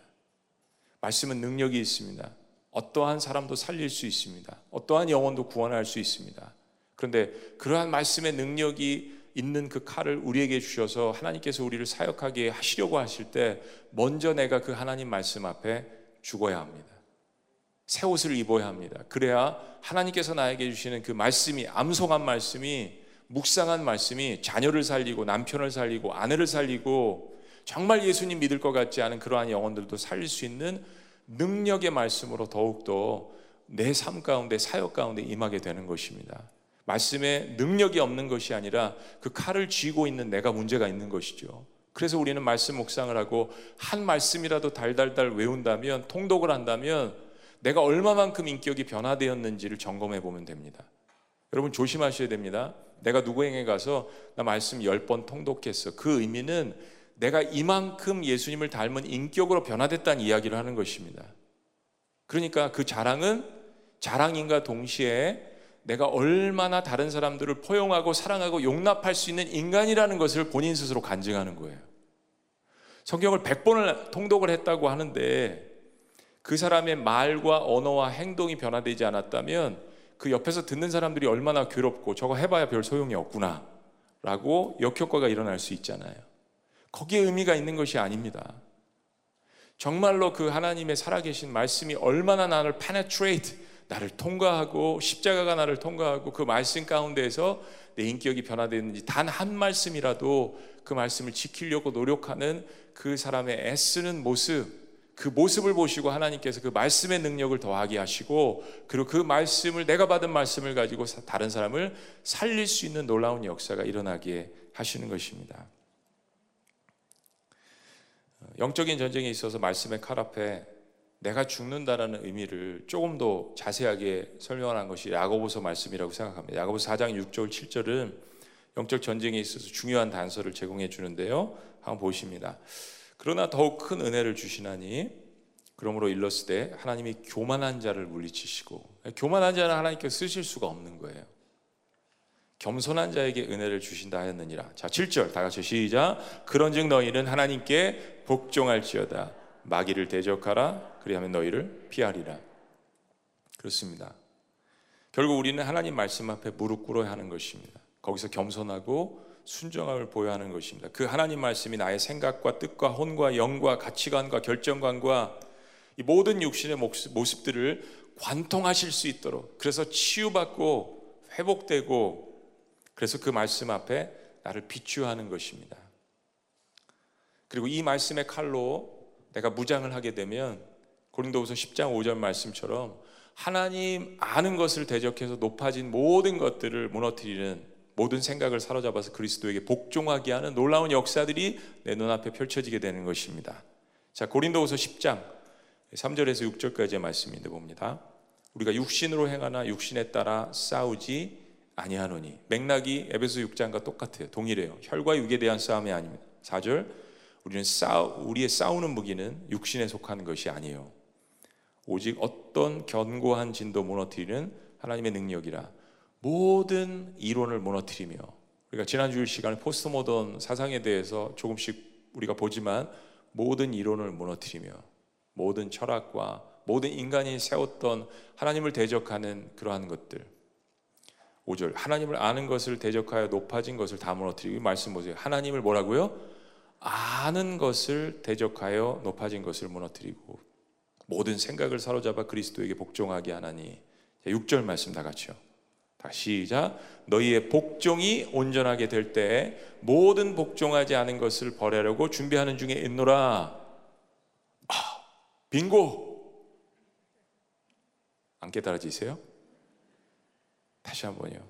말씀은 능력이 있습니다. 어떠한 사람도 살릴 수 있습니다. 어떠한 영혼도 구원할 수 있습니다. 그런데 그러한 말씀의 능력이 있는 그 칼을 우리에게 주셔서 하나님께서 우리를 사역하게 하시려고 하실 때 먼저 내가 그 하나님 말씀 앞에 죽어야 합니다. 새 옷을 입어야 합니다. 그래야 하나님께서 나에게 주시는 그 말씀이, 암송한 말씀이, 묵상한 말씀이 자녀를 살리고 남편을 살리고 아내를 살리고 정말 예수님 믿을 것 같지 않은 그러한 영혼들도 살릴 수 있는 능력의 말씀으로 더욱더 내 삶 가운데, 사역 가운데 임하게 되는 것입니다. 말씀에 능력이 없는 것이 아니라 그 칼을 쥐고 있는 내가 문제가 있는 것이죠. 그래서 우리는 말씀 묵상을 하고 한 말씀이라도 달달달 외운다면, 통독을 한다면 내가 얼마만큼 인격이 변화되었는지를 점검해 보면 됩니다. 여러분 조심하셔야 됩니다. 내가 누구에게 가서 나 말씀 열 번 통독했어, 그 의미는 내가 이만큼 예수님을 닮은 인격으로 변화됐다는 이야기를 하는 것입니다. 그러니까 그 자랑은 자랑인과 동시에 내가 얼마나 다른 사람들을 포용하고 사랑하고 용납할 수 있는 인간이라는 것을 본인 스스로 간증하는 거예요. 성경을 백 번을 통독을 했다고 하는데 그 사람의 말과 언어와 행동이 변화되지 않았다면 그 옆에서 듣는 사람들이 얼마나 괴롭고 저거 해봐야 별 소용이 없구나 라고 역효과가 일어날 수 있잖아요. 거기에 의미가 있는 것이 아닙니다. 정말로 그 하나님의 살아계신 말씀이 얼마나 나를 penetrate, 나를 통과하고, 십자가가 나를 통과하고 그 말씀 가운데에서 내 인격이 변화되는지, 단 한 말씀이라도 그 말씀을 지키려고 노력하는 그 사람의 애쓰는 모습, 그 모습을 보시고 하나님께서 그 말씀의 능력을 더하게 하시고, 그리고 그 말씀을, 내가 받은 말씀을 가지고 다른 사람을 살릴 수 있는 놀라운 역사가 일어나게 하시는 것입니다. 영적인 전쟁에 있어서 말씀의 칼 앞에 내가 죽는다라는 의미를 조금 더 자세하게 설명한 것이 야고보서 말씀이라고 생각합니다. 야고보서 사 장 육 절 칠 절은 영적 전쟁에 있어서 중요한 단서를 제공해 주는데요, 한번 보십니다. 그러나 더욱 큰 은혜를 주시나니 그러므로 일렀으되 하나님이 교만한 자를 물리치시고, 교만한 자는 하나님께서 쓰실 수가 없는 거예요. 겸손한 자에게 은혜를 주신다 하였느니라. 자, 칠 절 다 같이 시작. 그런즉 너희는 하나님께 복종할지어다. 마귀를 대적하라. 그리하면 너희를 피하리라. 그렇습니다. 결국 우리는 하나님 말씀 앞에 무릎 꿇어야 하는 것입니다. 거기서 겸손하고 순종함을 보여야 하는 것입니다. 그 하나님 말씀이 나의 생각과 뜻과 혼과 영과 가치관과 결정관과 이 모든 육신의 모습들을 관통하실 수 있도록, 그래서 치유받고 회복되고, 그래서 그 말씀 앞에 나를 비추하는 것입니다. 그리고 이 말씀의 칼로 내가 무장을 하게 되면 고린도후서 십 장 오 절 말씀처럼 하나님 아는 것을 대적해서 높아진 모든 것들을 무너뜨리는, 모든 생각을 사로잡아서 그리스도에게 복종하게 하는 놀라운 역사들이 내 눈앞에 펼쳐지게 되는 것입니다. 자, 고린도후서 십 장 삼 절에서 육 절까지의 말씀인데 봅니다. 우리가 육신으로 행하나 육신에 따라 싸우지 아니하노니. 맥락이 에베소 육 장과 똑같아요. 동일해요. 혈과 육에 대한 싸움이 아닙니다. 사 절, 우리는 싸우, 우리의 싸우는 무기는 육신에 속하는 것이 아니에요. 오직 어떤 견고한 진도 무너뜨리는 하나님의 능력이라 모든 이론을 무너뜨리며. 우리가 지난주 시간에 포스트모던 사상에 대해서 조금씩 우리가 보지만, 모든 이론을 무너뜨리며 모든 철학과 모든 인간이 세웠던 하나님을 대적하는 그러한 것들. 오 절, 하나님을 아는 것을 대적하여 높아진 것을 다 무너뜨리고. 말씀 보세요. 하나님을 뭐라고요? 아는 것을 대적하여 높아진 것을 무너뜨리고 모든 생각을 사로잡아 그리스도에게 복종하게 하나니. 육 절 말씀 다 같이요. 시작. 너희의 복종이 온전하게 될 때 모든 복종하지 않은 것을 버리려고 준비하는 중에 있노라. 아, 빙고. 안 깨달아지세요? 다시 한번요.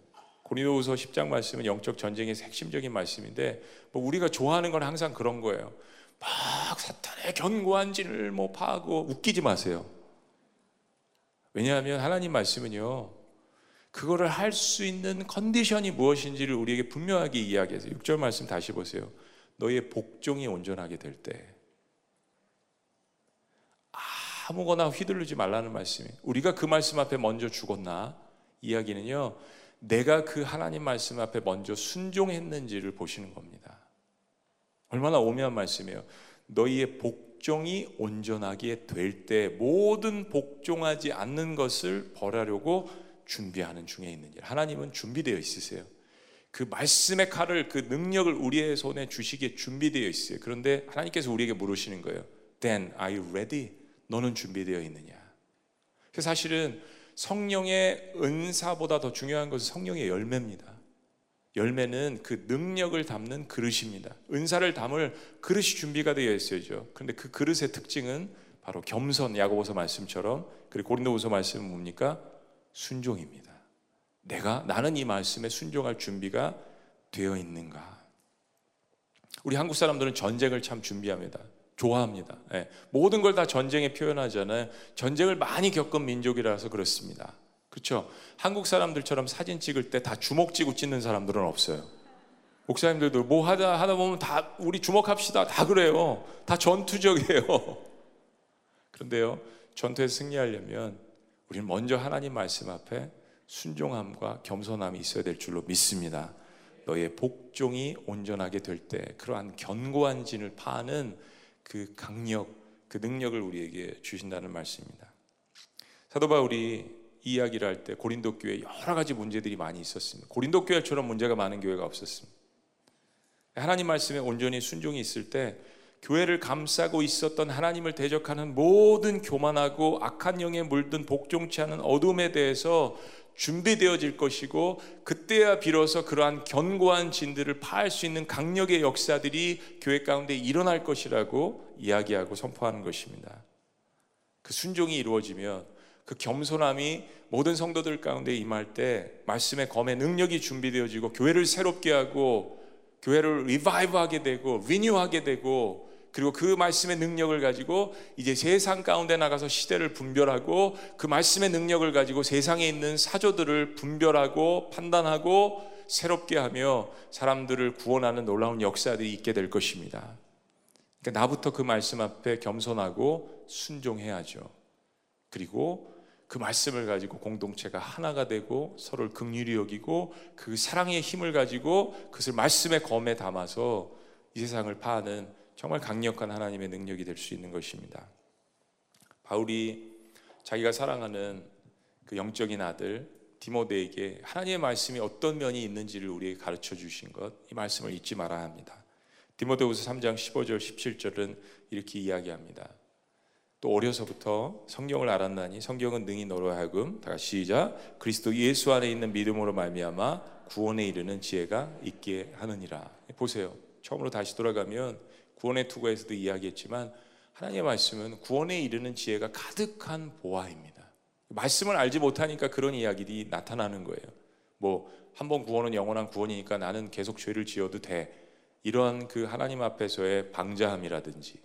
고린도후서 십 장 말씀은 영적 전쟁의 핵심적인 말씀인데, 뭐 우리가 좋아하는 건 항상 그런 거예요. 막 사탄의 견고한 진을 뭐 파하고 웃기지 마세요. 왜냐하면 하나님 말씀은요, 그거를 할 수 있는 컨디션이 무엇인지를 우리에게 분명하게 이야기해서. 육 절 말씀 다시 보세요. 너희의 복종이 온전하게 될 때. 아무거나 휘둘르지 말라는 말씀이에요. 우리가 그 말씀 앞에 먼저 죽었나? 이야기는요, 내가 그 하나님 말씀 앞에 먼저 순종했는지를 보시는 겁니다. 얼마나 오묘한 말씀이에요. 너희의 복종이 온전하게 될 때 모든 복종하지 않는 것을 벌하려고 준비하는 중에 있는 일. 하나님은 준비되어 있으세요. 그 말씀의 칼을, 그 능력을 우리의 손에 주시기에 준비되어 있어요. 그런데 하나님께서 우리에게 물으시는 거예요. Then are you ready? 너는 준비되어 있느냐. 그래서 사실은 성령의 은사보다 더 중요한 것은 성령의 열매입니다. 열매는 그 능력을 담는 그릇입니다. 은사를 담을 그릇이 준비가 되어 있어야죠. 그런데 그 그릇의 특징은 바로 겸손, 야고보서 말씀처럼, 그리고 고린도후서 말씀은 뭡니까? 순종입니다. 내가, 나는 이 말씀에 순종할 준비가 되어 있는가? 우리 한국 사람들은 전쟁을 참 준비합니다. 좋아합니다. 예. 모든 걸 다 전쟁에 표현하잖아요. 전쟁을 많이 겪은 민족이라서 그렇습니다. 그렇죠? 한국 사람들처럼 사진 찍을 때 다 주먹 쥐고 찍는 사람들은 없어요. 목사님들도 뭐 하다 하다 보면 다 우리 주먹합시다 다 그래요. 다 전투적이에요. 그런데요, 전투에서 승리하려면 우리는 먼저 하나님 말씀 앞에 순종함과 겸손함이 있어야 될 줄로 믿습니다. 너의 복종이 온전하게 될 때 그러한 견고한 진을 파는 그 강력, 그 능력을 우리에게 주신다는 말씀입니다. 사도 바울이 이 이야기를 할 때 고린도 교회에 여러 가지 문제들이 많이 있었습니다. 고린도 교회처럼 문제가 많은 교회가 없었습니다. 하나님 말씀에 온전히 순종이 있을 때 교회를 감싸고 있었던 하나님을 대적하는 모든 교만하고 악한 영에 물든 복종치 않은 어둠에 대해서 준비되어질 것이고, 그때야 비로소 그러한 견고한 진들을 파할 수 있는 강력의 역사들이 교회 가운데 일어날 것이라고 이야기하고 선포하는 것입니다. 그 순종이 이루어지면, 그 겸손함이 모든 성도들 가운데 임할 때 말씀의 검의 능력이 준비되어지고 교회를 새롭게 하고 교회를 리바이브하게 되고 리뉴하게 되고, 그리고 그 말씀의 능력을 가지고 이제 세상 가운데 나가서 시대를 분별하고, 그 말씀의 능력을 가지고 세상에 있는 사조들을 분별하고 판단하고 새롭게 하며 사람들을 구원하는 놀라운 역사들이 있게 될 것입니다. 그러니까 나부터 그 말씀 앞에 겸손하고 순종해야죠. 그리고 그 말씀을 가지고 공동체가 하나가 되고 서로를 긍휼히 여기고 그 사랑의 힘을 가지고 그것을 말씀의 검에 담아서 이 세상을 파하는 정말 강력한 하나님의 능력이 될 수 있는 것입니다. 바울이 자기가 사랑하는 그 영적인 아들 디모데에게 하나님의 말씀이 어떤 면이 있는지를 우리에게 가르쳐 주신 것, 이 말씀을 잊지 말아야 합니다. 디모데후서 삼 장 십오 절 십칠 절은 이렇게 이야기합니다. 또 어려서부터 성경을 알았나니 성경은 능히 너로 하여금, 다 같이 시작, 그리스도 예수 안에 있는 믿음으로 말미암아 구원에 이르는 지혜가 있게 하느니라. 보세요. 처음으로 다시 돌아가면 구원의 투구에서도 이야기했지만 하나님의 말씀은 구원에 이르는 지혜가 가득한 보화입니다. 말씀을 알지 못하니까 그런 이야기들이 나타나는 거예요. 뭐 한 번 구원은 영원한 구원이니까 나는 계속 죄를 지어도 돼, 이러한 그 하나님 앞에서의 방자함이라든지,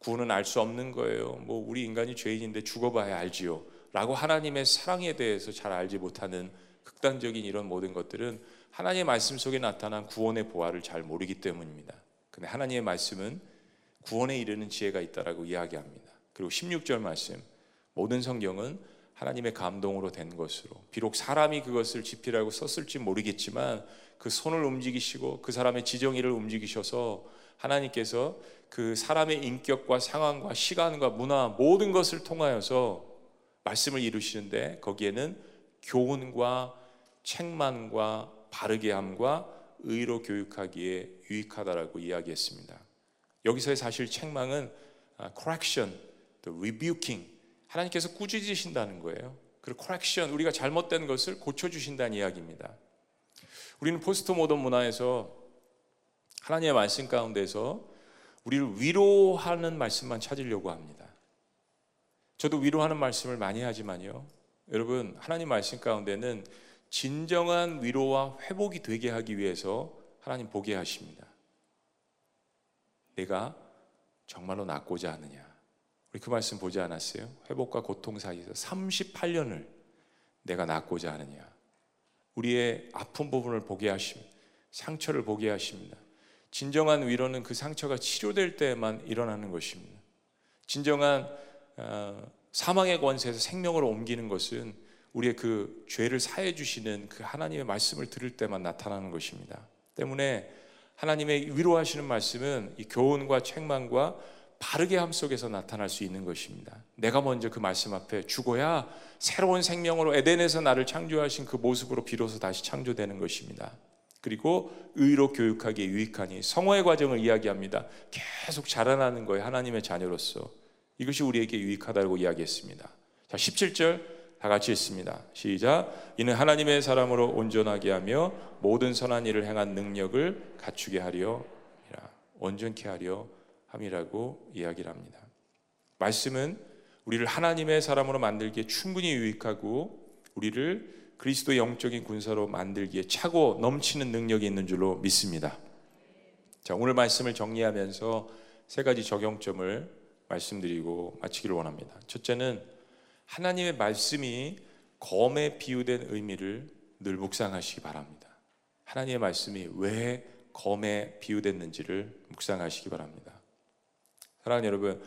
구원은 알 수 없는 거예요. 뭐 우리 인간이 죄인인데 죽어봐야 알지요 라고 하나님의 사랑에 대해서 잘 알지 못하는 극단적인 이런 모든 것들은 하나님의 말씀 속에 나타난 구원의 보화를 잘 모르기 때문입니다. 근데 하나님의 말씀은 구원에 이르는 지혜가 있다라고 이야기합니다. 그리고 십육 절 말씀, 모든 성경은 하나님의 감동으로 된 것으로, 비록 사람이 그것을 집필하고 썼을지 모르겠지만 그 손을 움직이시고 그 사람의 지정의를 움직이셔서 하나님께서 그 사람의 인격과 상황과 시간과 문화 모든 것을 통하여서 말씀을 이루시는데 거기에는 교훈과 책망과 바르게 함과 의로 교육하기에 유익하다라고 이야기했습니다. 여기서의 사실 책망은 correction, the rebuking, 하나님께서 꾸짖으신다는 거예요. 그리고 correction, 우리가 잘못된 것을 고쳐주신다는 이야기입니다. 우리는 포스트 모던 문화에서 하나님의 말씀 가운데서 우리를 위로하는 말씀만 찾으려고 합니다. 저도 위로하는 말씀을 많이 하지만요, 여러분, 하나님 말씀 가운데는 진정한 위로와 회복이 되게 하기 위해서 하나님 보게 하십니다. 내가 정말로 낫고자 하느냐. 우리 그 말씀 보지 않았어요? 회복과 고통 사이에서 삼십팔 년을 내가 낫고자 하느냐. 우리의 아픈 부분을 보게 하십니다. 상처를 보게 하십니다. 진정한 위로는 그 상처가 치료될 때만 일어나는 것입니다. 진정한 사망의 권세에서 생명으로 옮기는 것은 우리의 그 죄를 사해 주시는 그 하나님의 말씀을 들을 때만 나타나는 것입니다. 때문에 하나님의 위로하시는 말씀은 이 교훈과 책망과 바르게 함 속에서 나타날 수 있는 것입니다. 내가 먼저 그 말씀 앞에 죽어야 새로운 생명으로 에덴에서 나를 창조하신 그 모습으로 비로소 다시 창조되는 것입니다. 그리고 의로 교육하기에 유익하니, 성화의 과정을 이야기합니다. 계속 자라나는 거예요, 하나님의 자녀로서. 이것이 우리에게 유익하다고 이야기했습니다. 자, 십칠 절 다 같이 읽습니다. 시작. 이는 하나님의 사람으로 온전하게 하며 모든 선한 일을 행한 능력을 갖추게 하려 함이라. 온전케 하려 함이라고 이야기를 합니다. 말씀은 우리를 하나님의 사람으로 만들기에 충분히 유익하고 우리를 그리스도의 영적인 군사로 만들기에 차고 넘치는 능력이 있는 줄로 믿습니다. 자, 오늘 말씀을 정리하면서 세 가지 적용점을 말씀드리고 마치기를 원합니다. 첫째는 하나님의 말씀이 검에 비유된 의미를 늘 묵상하시기 바랍니다. 하나님의 말씀이 왜 검에 비유됐는지를 묵상하시기 바랍니다. 사랑하는 여러분,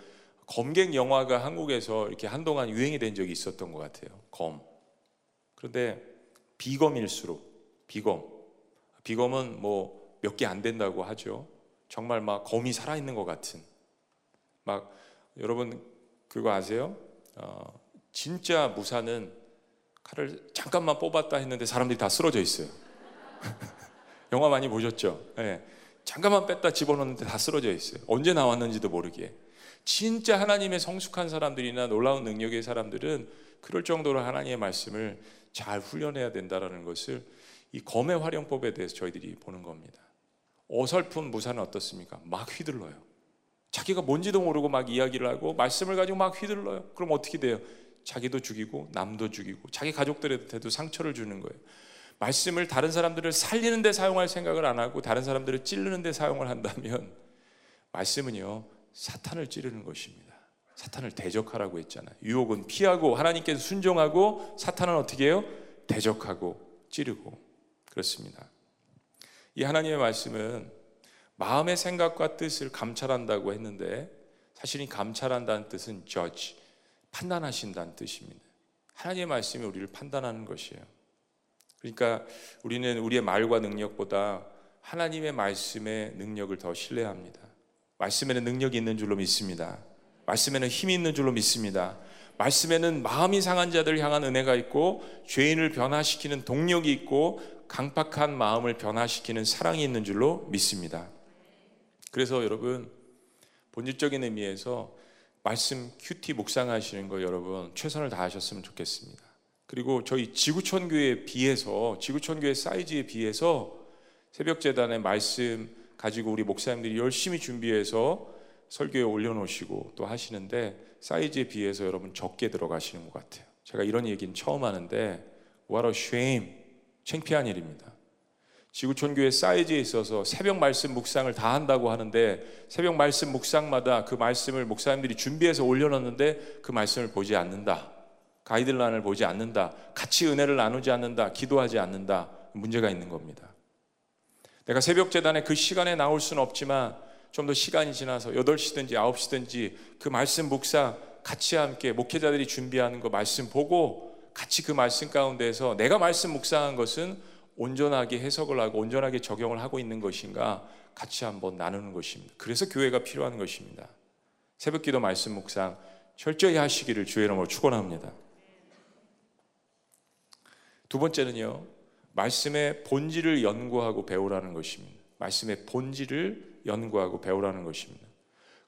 검객 영화가 한국에서 이렇게 한동안 유행이 된 적이 있었던 것 같아요. 검. 그런데 비검일수록, 비검. 비검은 뭐 몇 개 안 된다고 하죠. 정말 막 검이 살아있는 것 같은. 막, 여러분, 그거 아세요? 어, 진짜 무사는 칼을 잠깐만 뽑았다 했는데 사람들이 다 쓰러져 있어요. 영화 많이 보셨죠? 네. 잠깐만 뺐다 집어넣는데 다 쓰러져 있어요. 언제 나왔는지도 모르게. 진짜 하나님의 성숙한 사람들이나 놀라운 능력의 사람들은 그럴 정도로 하나님의 말씀을 잘 훈련해야 된다는 것을 이 검의 활용법에 대해서 저희들이 보는 겁니다. 어설픈 무사는 어떻습니까? 막 휘둘러요. 자기가 뭔지도 모르고 막 이야기를 하고 말씀을 가지고 막 휘둘러요. 그럼 어떻게 돼요? 자기도 죽이고 남도 죽이고 자기 가족들한테도 상처를 주는 거예요. 말씀을 다른 사람들을 살리는 데 사용할 생각을 안 하고 다른 사람들을 찌르는 데 사용을 한다면, 말씀은요 사탄을 찌르는 것입니다. 사탄을 대적하라고 했잖아요. 유혹은 피하고 하나님께서 순종하고, 사탄은 어떻게 해요? 대적하고 찌르고. 그렇습니다. 이 하나님의 말씀은 마음의 생각과 뜻을 감찰한다고 했는데, 사실 이 감찰한다는 뜻은 judge, 판단하신다는 뜻입니다. 하나님의 말씀이 우리를 판단하는 것이에요. 그러니까 우리는 우리의 말과 능력보다 하나님의 말씀의 능력을 더 신뢰합니다. 말씀에는 능력이 있는 줄로 믿습니다. 말씀에는 힘이 있는 줄로 믿습니다. 말씀에는 마음이 상한 자들을 향한 은혜가 있고, 죄인을 변화시키는 동력이 있고, 강팍한 마음을 변화시키는 사랑이 있는 줄로 믿습니다. 그래서 여러분, 본질적인 의미에서 말씀 큐티 묵상하시는 거 여러분 최선을 다하셨으면 좋겠습니다. 그리고 저희 지구촌교회에 비해서, 지구촌교회 사이즈에 비해서 새벽재단의 말씀 가지고 우리 목사님들이 열심히 준비해서 설교에 올려놓으시고 또 하시는데, 사이즈에 비해서 여러분 적게 들어가시는 것 같아요. 제가 이런 얘기는 처음 하는데 what a shame, 창피한 일입니다. 지구촌교회 사이즈에 있어서 새벽 말씀 묵상을 다 한다고 하는데, 새벽 말씀 묵상마다 그 말씀을 목사님들이 준비해서 올려놨는데 그 말씀을 보지 않는다, 가이드라인을 보지 않는다, 같이 은혜를 나누지 않는다, 기도하지 않는다, 문제가 있는 겁니다. 내가 새벽 재단에 그 시간에 나올 수는 없지만 좀 더 시간이 지나서 여덟 시든지 아홉 시든지 그 말씀 묵상 같이 함께 목회자들이 준비하는 거 말씀 보고, 같이 그 말씀 가운데에서 내가 말씀 묵상한 것은 온전하게 해석을 하고 온전하게 적용을 하고 있는 것인가 같이 한번 나누는 것입니다. 그래서 교회가 필요한 것입니다. 새벽기도 말씀 묵상 철저히 하시기를 주의 이름으로 축원합니다. 두 번째는요, 말씀의 본질을 연구하고 배우라는 것입니다. 말씀의 본질을 연구하고 배우라는 것입니다.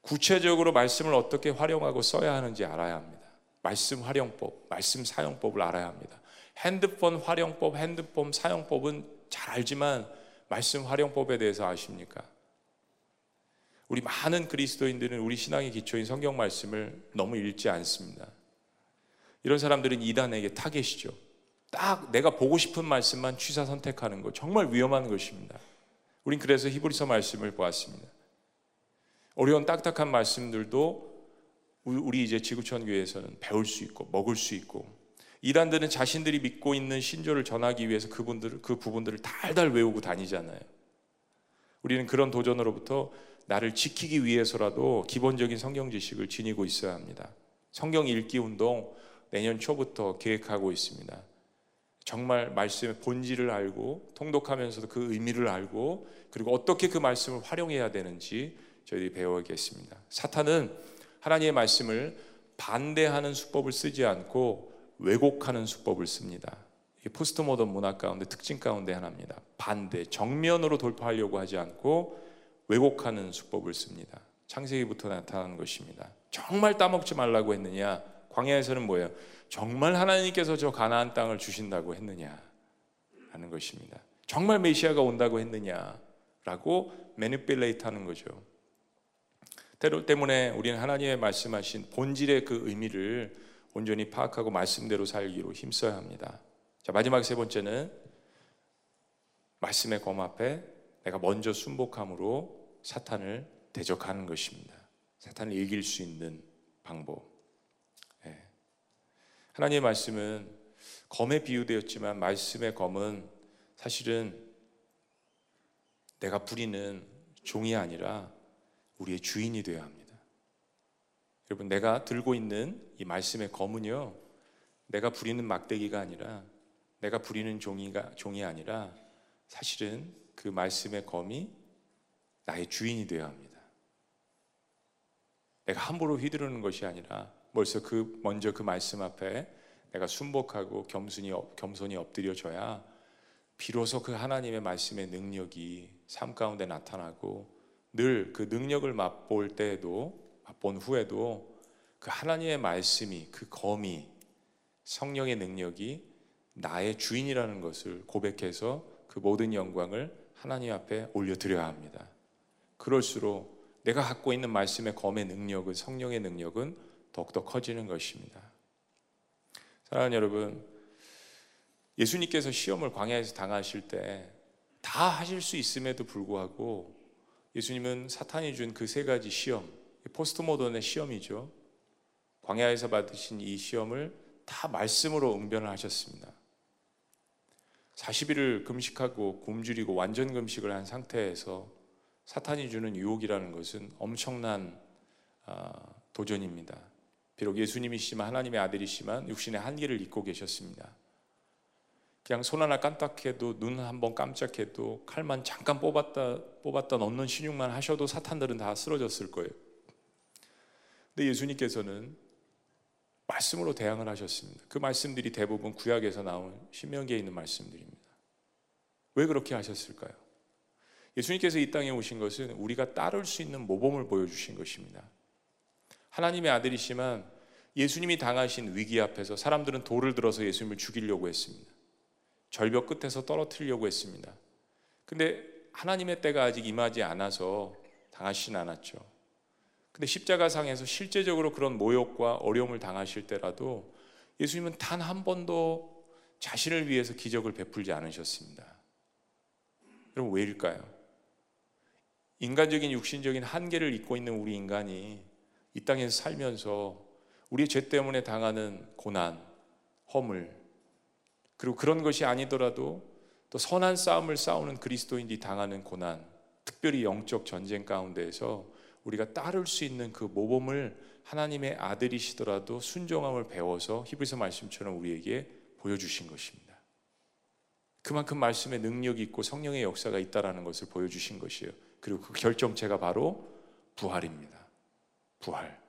구체적으로 말씀을 어떻게 활용하고 써야 하는지 알아야 합니다. 말씀 활용법, 말씀 사용법을 알아야 합니다. 핸드폰 활용법, 핸드폰 사용법은 잘 알지만 말씀 활용법에 대해서 아십니까? 우리 많은 그리스도인들은 우리 신앙의 기초인 성경 말씀을 너무 읽지 않습니다. 이런 사람들은 이단에게 타겟이죠. 딱 내가 보고 싶은 말씀만 취사 선택하는 거 정말 위험한 것입니다. 우린 그래서 히브리서 말씀을 보았습니다. 어려운 딱딱한 말씀들도 우리 이제 지구촌교회에서는 배울 수 있고 먹을 수 있고, 이단들은 자신들이 믿고 있는 신조를 전하기 위해서 그분들, 그 부분들을 달달 외우고 다니잖아요. 우리는 그런 도전으로부터 나를 지키기 위해서라도 기본적인 성경 지식을 지니고 있어야 합니다. 성경 읽기 운동 내년 초부터 계획하고 있습니다. 정말 말씀의 본질을 알고 통독하면서도 그 의미를 알고, 그리고 어떻게 그 말씀을 활용해야 되는지 저희들이 배워야겠습니다. 사탄은 하나님의 말씀을 반대하는 수법을 쓰지 않고 왜곡하는 수법을 씁니다. 이게 포스트모던 문화 가운데 특징 가운데 하나입니다. 반대, 정면으로 돌파하려고 하지 않고 왜곡하는 수법을 씁니다. 창세기부터 나타나는 것입니다. 정말 따먹지 말라고 했느냐? 광야에서는 뭐예요? 정말 하나님께서 저 가나안 땅을 주신다고 했느냐 하는 것입니다. 정말 메시아가 온다고 했느냐 라고 매니플레이트 하는 거죠. 때로 때문에 우리는 하나님의 말씀하신 본질의 그 의미를 온전히 파악하고 말씀대로 살기로 힘써야 합니다. 자, 마지막 세 번째는 말씀의 검 앞에 내가 먼저 순복함으로 사탄을 대적하는 것입니다. 사탄을 이길 수 있는 방법. 예. 하나님의 말씀은 검에 비유되었지만 말씀의 검은 사실은 내가 부리는 종이 아니라 우리의 주인이 되어야 합니다. 여러분, 내가 들고 있는 이 말씀의 검은요, 내가 부리는 막대기가 아니라, 내가 부리는 종이가, 종이 아니라 사실은 그 말씀의 검이 나의 주인이 되어야 합니다. 내가 함부로 휘두르는 것이 아니라 벌써 그 먼저 그 말씀 앞에 내가 순복하고 겸손히, 겸손히 엎드려져야 비로소 그 하나님의 말씀의 능력이 삶 가운데 나타나고 늘 그 능력을 맛볼 때에도, 맛본 후에도 그 하나님의 말씀이, 그 검이, 성령의 능력이 나의 주인이라는 것을 고백해서 그 모든 영광을 하나님 앞에 올려드려야 합니다. 그럴수록 내가 갖고 있는 말씀의 검의 능력은, 성령의 능력은 더욱더 커지는 것입니다. 사랑하는 여러분, 예수님께서 시험을 광야에서 당하실 때 다 하실 수 있음에도 불구하고 예수님은 사탄이 준 그 세 가지 시험, 포스트 모던의 시험이죠. 광야에서 받으신 이 시험을 다 말씀으로 응변을 하셨습니다. 사십 일을 금식하고 굶주리고 완전 금식을 한 상태에서 사탄이 주는 유혹이라는 것은 엄청난 도전입니다. 비록 예수님이시지만, 하나님의 아들이시지만 육신의 한계를 잊고 계셨습니다. 그냥 손 하나 깜빡해도, 눈 한번 깜짝해도, 칼만 잠깐 뽑았다 뽑았다 넣는 신용만 하셔도 사탄들은 다 쓰러졌을 거예요. 근데 예수님께서는 말씀으로 대항을 하셨습니다. 그 말씀들이 대부분 구약에서 나온 신명기에 있는 말씀들입니다. 왜 그렇게 하셨을까요? 예수님께서 이 땅에 오신 것은 우리가 따를 수 있는 모범을 보여주신 것입니다. 하나님의 아들이시지만 예수님이 당하신 위기 앞에서 사람들은 돌을 들어서 예수님을 죽이려고 했습니다. 절벽 끝에서 떨어뜨리려고 했습니다. 근데 하나님의 때가 아직 임하지 않아서 당하시진 않았죠. 근데 십자가상에서 실제적으로 그런 모욕과 어려움을 당하실 때라도 예수님은 단 한 번도 자신을 위해서 기적을 베풀지 않으셨습니다. 여러분, 왜일까요? 인간적인 육신적인 한계를 잊고 있는 우리 인간이 이 땅에서 살면서 우리의 죄 때문에 당하는 고난, 허물, 그리고 그런 것이 아니더라도 또 선한 싸움을 싸우는 그리스도인들이 당하는 고난, 특별히 영적 전쟁 가운데에서 우리가 따를 수 있는 그 모범을 하나님의 아들이시더라도 순종함을 배워서 히브리서 말씀처럼 우리에게 보여주신 것입니다. 그만큼 말씀의 능력이 있고 성령의 역사가 있다는 것을 보여주신 것이에요. 그리고 그 결정체가 바로 부활입니다. 부활.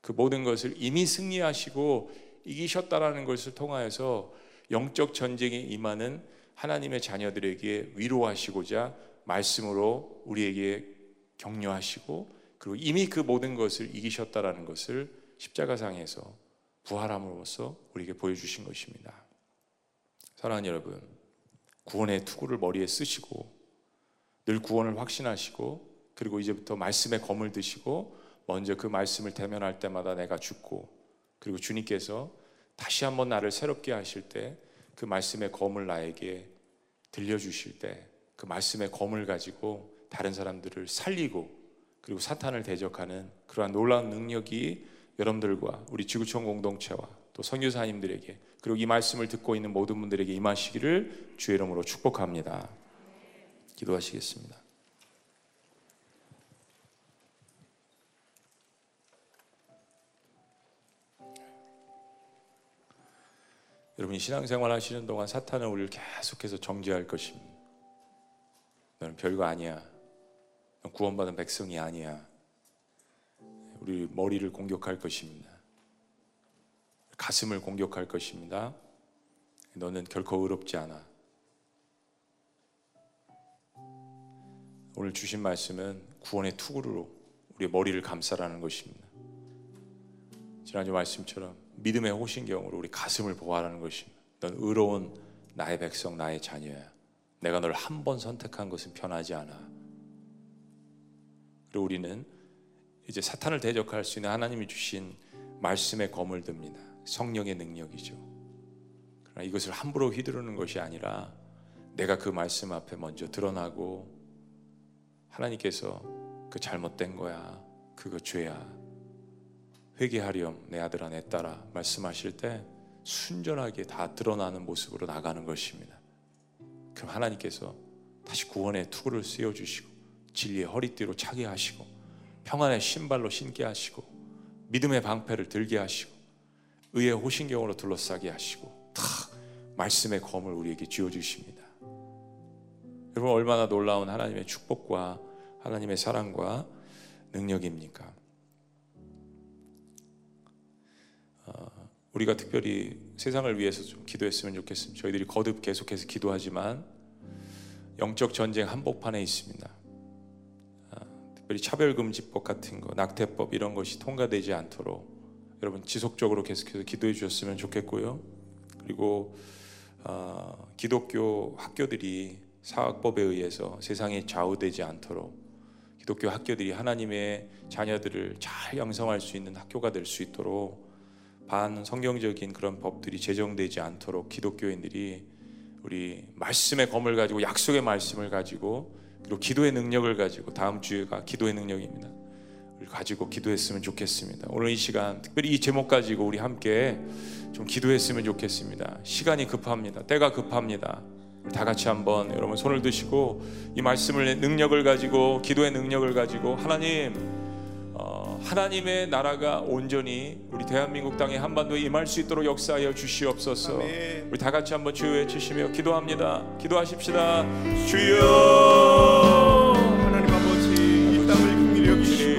그 모든 것을 이미 승리하시고 이기셨다라는 것을 통하여서 영적 전쟁에 임하는 하나님의 자녀들에게 위로하시고자 말씀으로 우리에게 격려하시고, 그리고 이미 그 모든 것을 이기셨다라는 것을 십자가상에서 부활함으로써 우리에게 보여주신 것입니다. 사랑하는 여러분, 구원의 투구를 머리에 쓰시고 늘 구원을 확신하시고, 그리고 이제부터 말씀의 검을 드시고 먼저 그 말씀을 대면할 때마다 내가 죽고, 그리고 주님께서 다시 한번 나를 새롭게 하실 때 그 말씀의 검을 나에게 들려주실 때 그 말씀의 검을 가지고 다른 사람들을 살리고 그리고 사탄을 대적하는 그러한 놀라운 능력이 여러분들과 우리 지구촌 공동체와 또 선교사님들에게, 그리고 이 말씀을 듣고 있는 모든 분들에게 임하시기를 주의 이름으로 축복합니다. 기도하시겠습니다. 여러분이 신앙생활 하시는 동안 사탄은 우리를 계속해서 정죄할 것입니다. 너는 별거 아니야. 넌 구원받은 백성이 아니야. 우리 머리를 공격할 것입니다. 가슴을 공격할 것입니다. 너는 결코 의롭지 않아. 오늘 주신 말씀은 구원의 투구로 우리의 머리를 감싸라는 것입니다. 지난주 말씀처럼 믿음의 호신경으로 우리 가슴을 보호하라는 것입니다. 넌 의로운 나의 백성, 나의 자녀야. 내가 널 한 번 선택한 것은 변하지 않아. 그리고 우리는 이제 사탄을 대적할 수 있는 하나님이 주신 말씀의 검을 듭니다. 성령의 능력이죠. 그러나 이것을 함부로 휘두르는 것이 아니라 내가 그 말씀 앞에 먼저 드러나고, 하나님께서 그 잘못된 거야, 그거 죄야, 회개하렴 내 아들아 내 딸아 말씀하실 때 순전하게 다 드러나는 모습으로 나가는 것입니다. 그럼 하나님께서 다시 구원의 투구를 씌워주시고, 진리의 허리띠로 차게 하시고, 평안의 신발로 신게 하시고, 믿음의 방패를 들게 하시고, 의의 호신경으로 둘러싸게 하시고, 탁 말씀의 검을 우리에게 쥐어주십니다. 여러분, 얼마나 놀라운 하나님의 축복과 하나님의 사랑과 능력입니까? 어, 우리가 특별히 세상을 위해서 좀 기도했으면 좋겠습니다. 저희들이 거듭 계속해서 기도하지만 영적 전쟁 한복판에 있습니다. 어, 특별히 차별금지법 같은 거, 낙태법 이런 것이 통과되지 않도록 여러분 지속적으로 계속해서 기도해 주셨으면 좋겠고요. 그리고 어, 기독교 학교들이 사학법에 의해서 세상에 좌우되지 않도록 기독교 학교들이 하나님의 자녀들을 잘 양성할 수 있는 학교가 될 수 있도록, 반성경적인 그런 법들이 제정되지 않도록 기독교인들이 우리 말씀의 검을 가지고, 약속의 말씀을 가지고, 그리고 기도의 능력을 가지고, 다음 주가 기도의 능력입니다, 가지고 기도했으면 좋겠습니다. 오늘 이 시간 특별히 이 제목 가지고 우리 함께 좀 기도했으면 좋겠습니다. 시간이 급합니다. 때가 급합니다. 다 같이 한번 여러분 손을 드시고 이 말씀을 능력을 가지고, 기도의 능력을 가지고, 하나님 어, 하나님의 나라가 온전히 우리 대한민국 땅의 한반도에 임할 수 있도록 역사하여 주시옵소서. 아멘. 우리 다 같이 한번 주여 외치시며 기도합니다. 기도하십시다. 주여, 하나님 아버지, 이 땅을 긍휼히 여기시고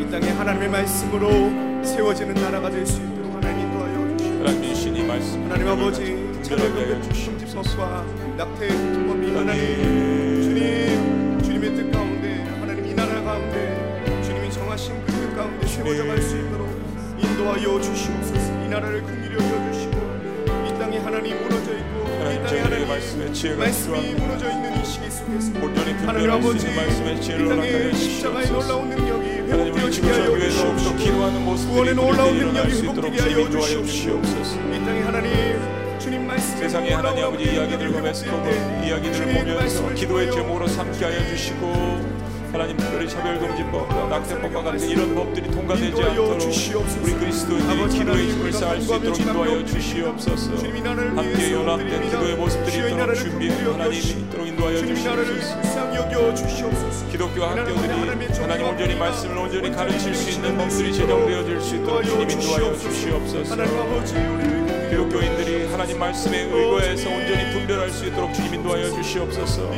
이 땅에 하나님의 말씀으로 세워지는 나라가 될 수 있도록 하나님 인도하여 주시옵소서. 하나님 주신 이 말씀, 하나님 아버지, 차별금지 금지법과 낙태 금지법이 하나님, 주님, 주님의 뜻 가운데, 하나님 이 나라 가운데 주님이 정하신 그 뜻 가운데 세워져 갈 수 있도록 인도하여 주시옵소서. 이 나라를 긍휼히 여겨주시고 이 땅에 하나님이 무너져 있고 하나님, 이 땅에 하나님 말씀의 지혜가 말씀이 필요합니다. 무너져 있는 이 시기 속에서 하나님 아버지, 이 땅에 십자가의 놀라운 능력이 회복되어지게 하여 주시옵소서. 구원의 놀라운 능력이 회복되게 하여 주시옵소서. 이 땅에 하나님, 세상에 하나님 아버지 이야기들 보면서, 이야기들을 보면서 기도의 제목으로 삼게 하여 주시고, 하나님 특별히 차별금지법과 낙태법과 같은 이런 법들이 통과되지 않도록 우리 그리스도인들이 기도의 힘을 쌓을 수 있도록 인도하여 주시옵소서. 함께 연합된 기도의 모습들이 있도록 준비하여 하나님 있도록 인도하여 주시옵소서. 기독교 학교들이 하나님 온전히 말씀을 온전히 가르칠 수 있는 법들이 제정되어질 수 있도록 주님 인도하여 주시옵소서. 기독교인들이 하나님 말씀에 의거해서 온전히 분별할 수 있도록 주님 인도하여 주시옵소서.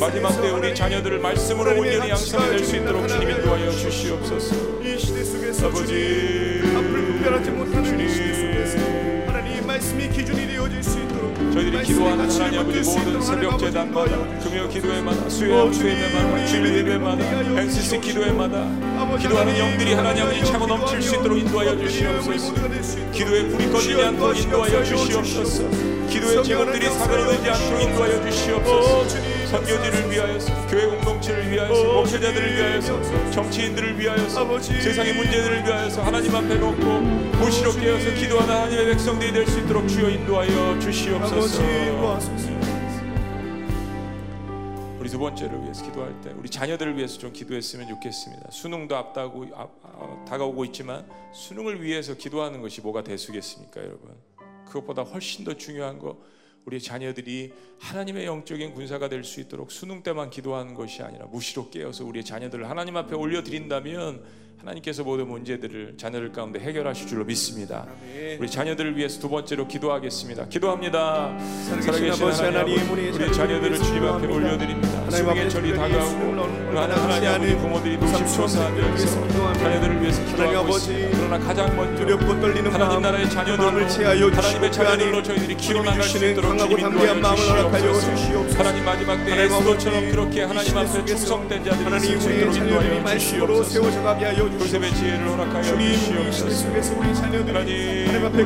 마지막 때 우리 자녀들을 말씀으로 온전히 양성될 수 있도록 주님 인도하여 주시옵소서. 아버지, 앞을 분별하지 못하는 이 시대 속에서 하나님 말씀이 기준이 되어질 수 있도록 저희들이 기도하는 하나님 아버지, 모든 새벽 제단마다, 금요 기도회마다, 수요일 예배마다, 주일 예배마다, 엔씨씨 기도회마다 기도하는 영들이 하나님 아버지 차고 넘칠 수 있도록 인도하여 주시옵소서. 기도의 불이 꺼지지 않도록 인도하여 주시옵소서. 기도의 직원들이 사그라들지 않도록 인도하여 주시옵소서. 선교지를 위하여서, 교회 공동체를 위하여서, 목회자들을 위하여서, 정치인들을 위하여서, 세상의 문제들을 위하여서 하나님 앞에 놓고 무시로 깨어서 기도하는 하나님의 백성들이 될 수 있도록 주여 인도하여 주시옵소서. 우리 두 번째를 위해서 기도할 때 우리 자녀들을 위해서 좀 기도했으면 좋겠습니다. 수능도 앞다고, 앞, 어, 다가오고 있지만 수능을 위해서 기도하는 것이 뭐가 대수겠습니까? 여러분, 그것보다 훨씬 더 중요한 거, 우리 자녀들이 하나님의 영적인 군사가 될 수 있도록 수능 때만 기도하는 것이 아니라 무시로 깨어서 우리의 자녀들을 하나님 앞에 올려드린다면 하나님께서 모든 문제들을 자녀들 가운데 해결하실 줄로 믿습니다. 아멘. 우리 자녀들을 위해서 두 번째로 기도하겠습니다. 기도합니다. 살아계신 아버지 하나님, 하나님, 우리 자녀들을 주님 앞에 올려드립니다. 수능의 절이 다가오고 하나님 아버지, 부모들이 노심초사하면서 자녀들을 위해서 기도하고 있습니다. 그러나 가장 먼저 하나님 나라의 자녀들을, 하나님의 자녀들로 저희들이 기어나갈 수 있도록 주님 인도하여 주시옵소서. 하나님, 마지막 때에 수도처럼 그렇게 하나님 앞에 충성된 자들이 있을 수 있도록 인도하여 주시옵소서. 요셉의 지혜를 허락하여 주시옵소서. 하나님, 우리 자녀들을 주님 앞에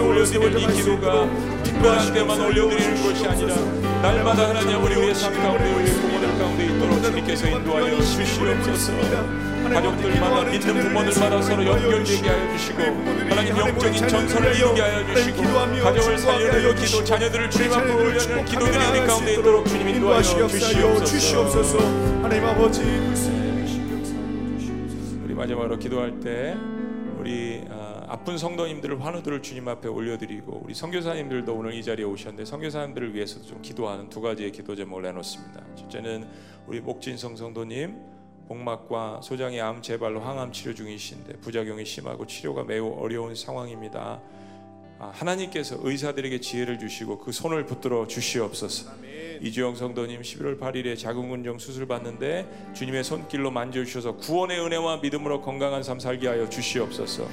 올려드리는 이 기도가 기뻐하실 때만 올려드리는 것이 아니라 날마다 하나님 아버지 우리의 삶 가운데 우리의 부모들 가운데 있도록 주님께서 인도하여 주시옵소서. 가족들마다 믿는 부모들마다 서로 연결되게 하여 주시고 하나님 영적인 전선을 이루게 하여 주시고 가정을 살려내려 기도 자녀들을 주님 앞에 올려드리는 기도들이 우리 가운데 있도록 주님 인도하여 주시옵소서. 하나님 아버지 우리 마지막으로 기도할 때 우리 아픈 성도님들을 환우들을 주님 앞에 올려드리고 우리 선교사님들도 오늘 이 자리에 오셨는데 선교사님들을 위해서도 좀 기도하는 두 가지의 기도 제목을 내놓습니다. 첫째는 우리 목진성 성도님 복막과 소장의 암 재발로 항암 치료 중이신데 부작용이 심하고 치료가 매우 어려운 상황입니다. 하나님께서 의사들에게 지혜를 주시고 그 손을 붙들어 주시옵소서. 아멘. 이주영 성도님 십일월 팔일에 자궁근종 수술 받는데 주님의 손길로 만져주셔서 구원의 은혜와 믿음으로 건강한 삶 살게 하여 주시옵소서.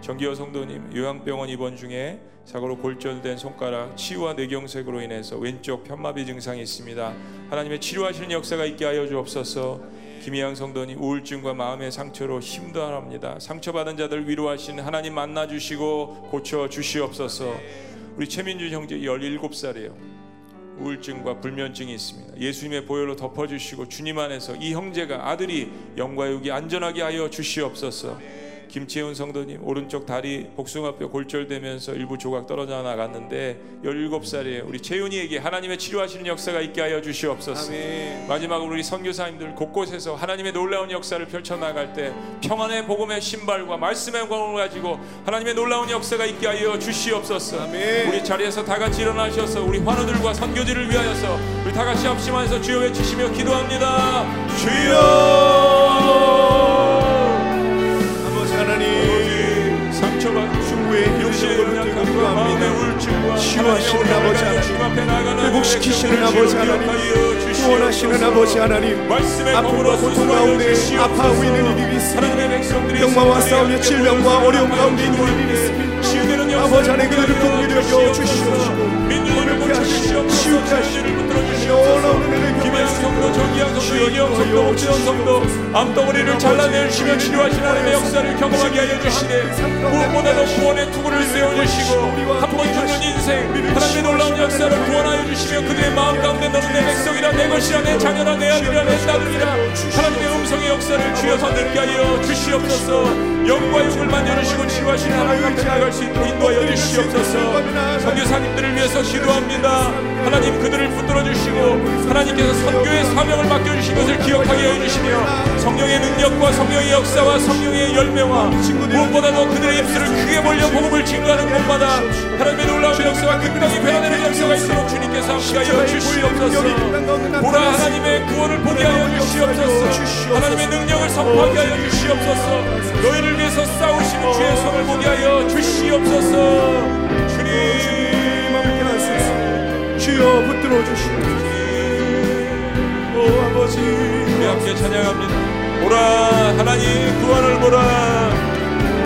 정기호 성도님 요양병원 입원 중에 사고로 골절된 손가락 치유와 뇌경색으로 인해서 왼쪽 편마비 증상이 있습니다. 하나님의 치료하시는 역사가 있게 하여 주옵소서. 아멘. 김희양 성도님 우울증과 마음의 상처로 힘들어합니다. 상처받은 자들 위로하시는 하나님 만나주시고 고쳐주시옵소서. 우리 최민준 형제 열일곱 살이에요. 우울증과 불면증이 있습니다. 예수님의 보혈로 덮어주시고 주님 안에서 이 형제가 아들이 영과 육이 안전하게 하여 주시옵소서. 김채훈 성도님 오른쪽 다리 복숭아뼈 골절되면서 일부 조각 떨어져 나갔는데 열일곱 살에 우리 채윤이에게 하나님의 치료하시는 역사가 있게 하여 주시옵소서. 아멘. 마지막으로 우리 선교사님들 곳곳에서 하나님의 놀라운 역사를 펼쳐나갈 때 평안의 복음의 신발과 말씀의 권을 가지고 하나님의 놀라운 역사가 있게 하여 주시옵소서. 아멘. 우리 자리에서 다 같이 일어나셔서 우리 환우들과 선교지를 위하여서 우리 다 같이 합심하여서 주여 외치시며 기도합니다. 주여 중후의 영적으로 약함과 마음의 울증과 치유하시는 아버지 하나님, 회복시키시는 아버지 하나님, 구원하시는 아버지 하나님, 아픔과 고통 가운데 아파하고 있는 일이 있습니다. 병마와 싸우며 질병과 어려움 가운데 있는 일이 있습니다. 아버지 하나님, 그들을 복리되어 주시옵소서. 고백케 하시고 치유케 하시고 올라오는 애를 김혜성도 정기한 성도 이기영 성도 오지원 성도 암덩어리를 잘라내주시며 치료하시는 하나님의 역사를 경험하게 하여 주시되 무엇보다도 구원의 투구를 세워주시고 한 번 죽는 인생 하나님의 놀라운 역사를 구원하여 주시며 그들의 마음 가운데 너는 내 백성이라 내 것이라 내 자녀라 내 아들이라 내 딸이라 하나님의 음성의 역사를 주여서 늘게 하여 주시옵소서. 영과 육을 만져주시고 치유하시는 하나님 앞에 나아갈 수 있도록 인도하여 주시옵소서. 선교사님들을 위해서 기도합니다. 하나님 그들을 붙들어주시고 하나님께서 선교의 사명을 맡겨주신 것을 기억하게 해주시며 성령의 능력과 성령의 역사와 성령의 열매와 무엇보다도 그들의 입술을 크게 벌려 복음을 증거하는 곳마다 하나님의 놀라운 역사와 그 땅이 변화되는 역사가 있도록 주님께서 함께하여 주시옵소서. 보라 하나님의 구원을 보게 하여 주시옵소서. 하나님의 능력을 선포하게 하여 주시옵소서. 너희를 위해서 싸우시는 주의 손을 보게 하여 주시옵소서. 주님 주여 붙들어 주시옵소서. 오 아버지 우리 함께 찬양합니다. 보라 하나님 구원을 보라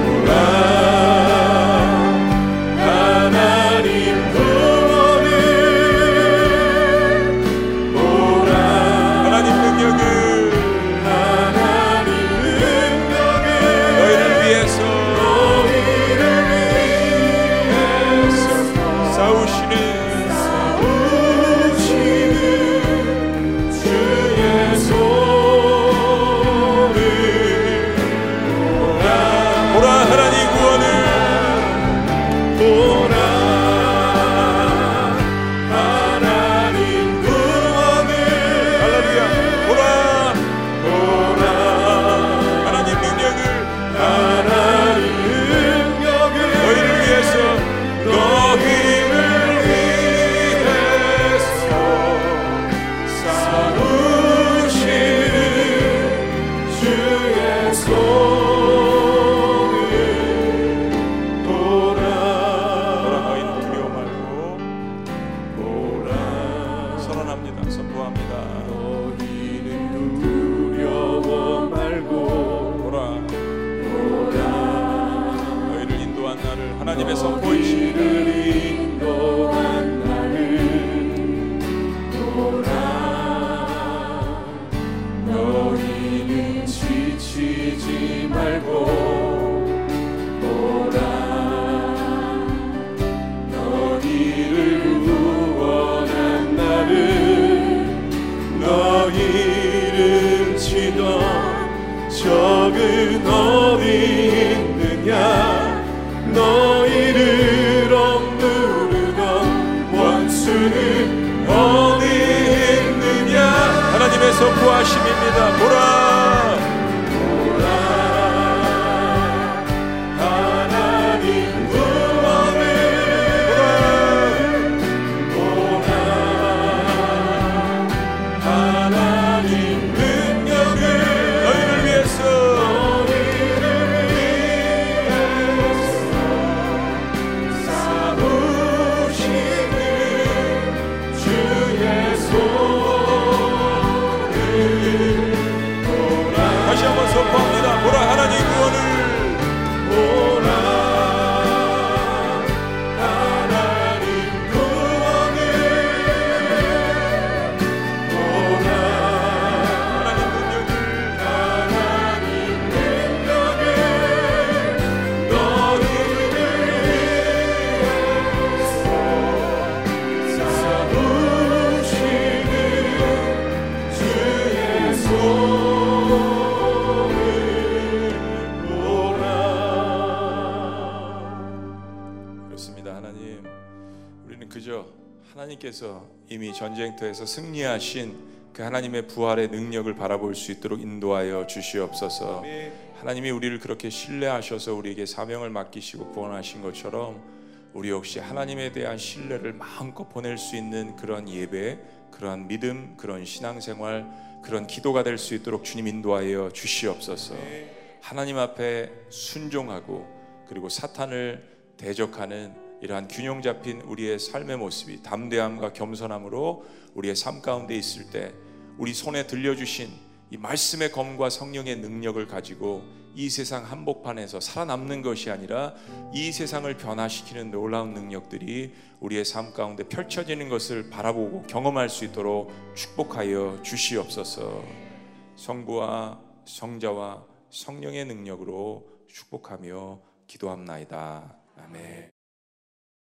보라 하나님 구원을 보라 하나님 능력을 하나님 능력을 너희를 위해서 너희를 위해서 싸우시는 숨지 말고 보라, 너희를 구원한 나를, 너희를 치던 적은 어디 있느냐, 너희를 억누르던 원수는 어디 있느냐. 하나님에서 구하심입니다. 보라, 하나님께서 이미 전쟁터에서 승리하신 그 하나님의 부활의 능력을 바라볼 수 있도록 인도하여 주시옵소서. 하나님이 우리를 그렇게 신뢰하셔서 우리에게 사명을 맡기시고 구원하신 것처럼 우리 역시 하나님에 대한 신뢰를 마음껏 보낼 수 있는 그런 예배, 그런 믿음, 그런 신앙생활, 그런 기도가 될 수 있도록 주님 인도하여 주시옵소서. 하나님 앞에 순종하고 그리고 사탄을 대적하는 이러한 균형 잡힌 우리의 삶의 모습이 담대함과 겸손함으로 우리의 삶 가운데 있을 때 우리 손에 들려주신 이 말씀의 검과 성령의 능력을 가지고 이 세상 한복판에서 살아남는 것이 아니라 이 세상을 변화시키는 놀라운 능력들이 우리의 삶 가운데 펼쳐지는 것을 바라보고 경험할 수 있도록 축복하여 주시옵소서. 성부와 성자와 성령의 능력으로 축복하며 기도합나이다. 아멘.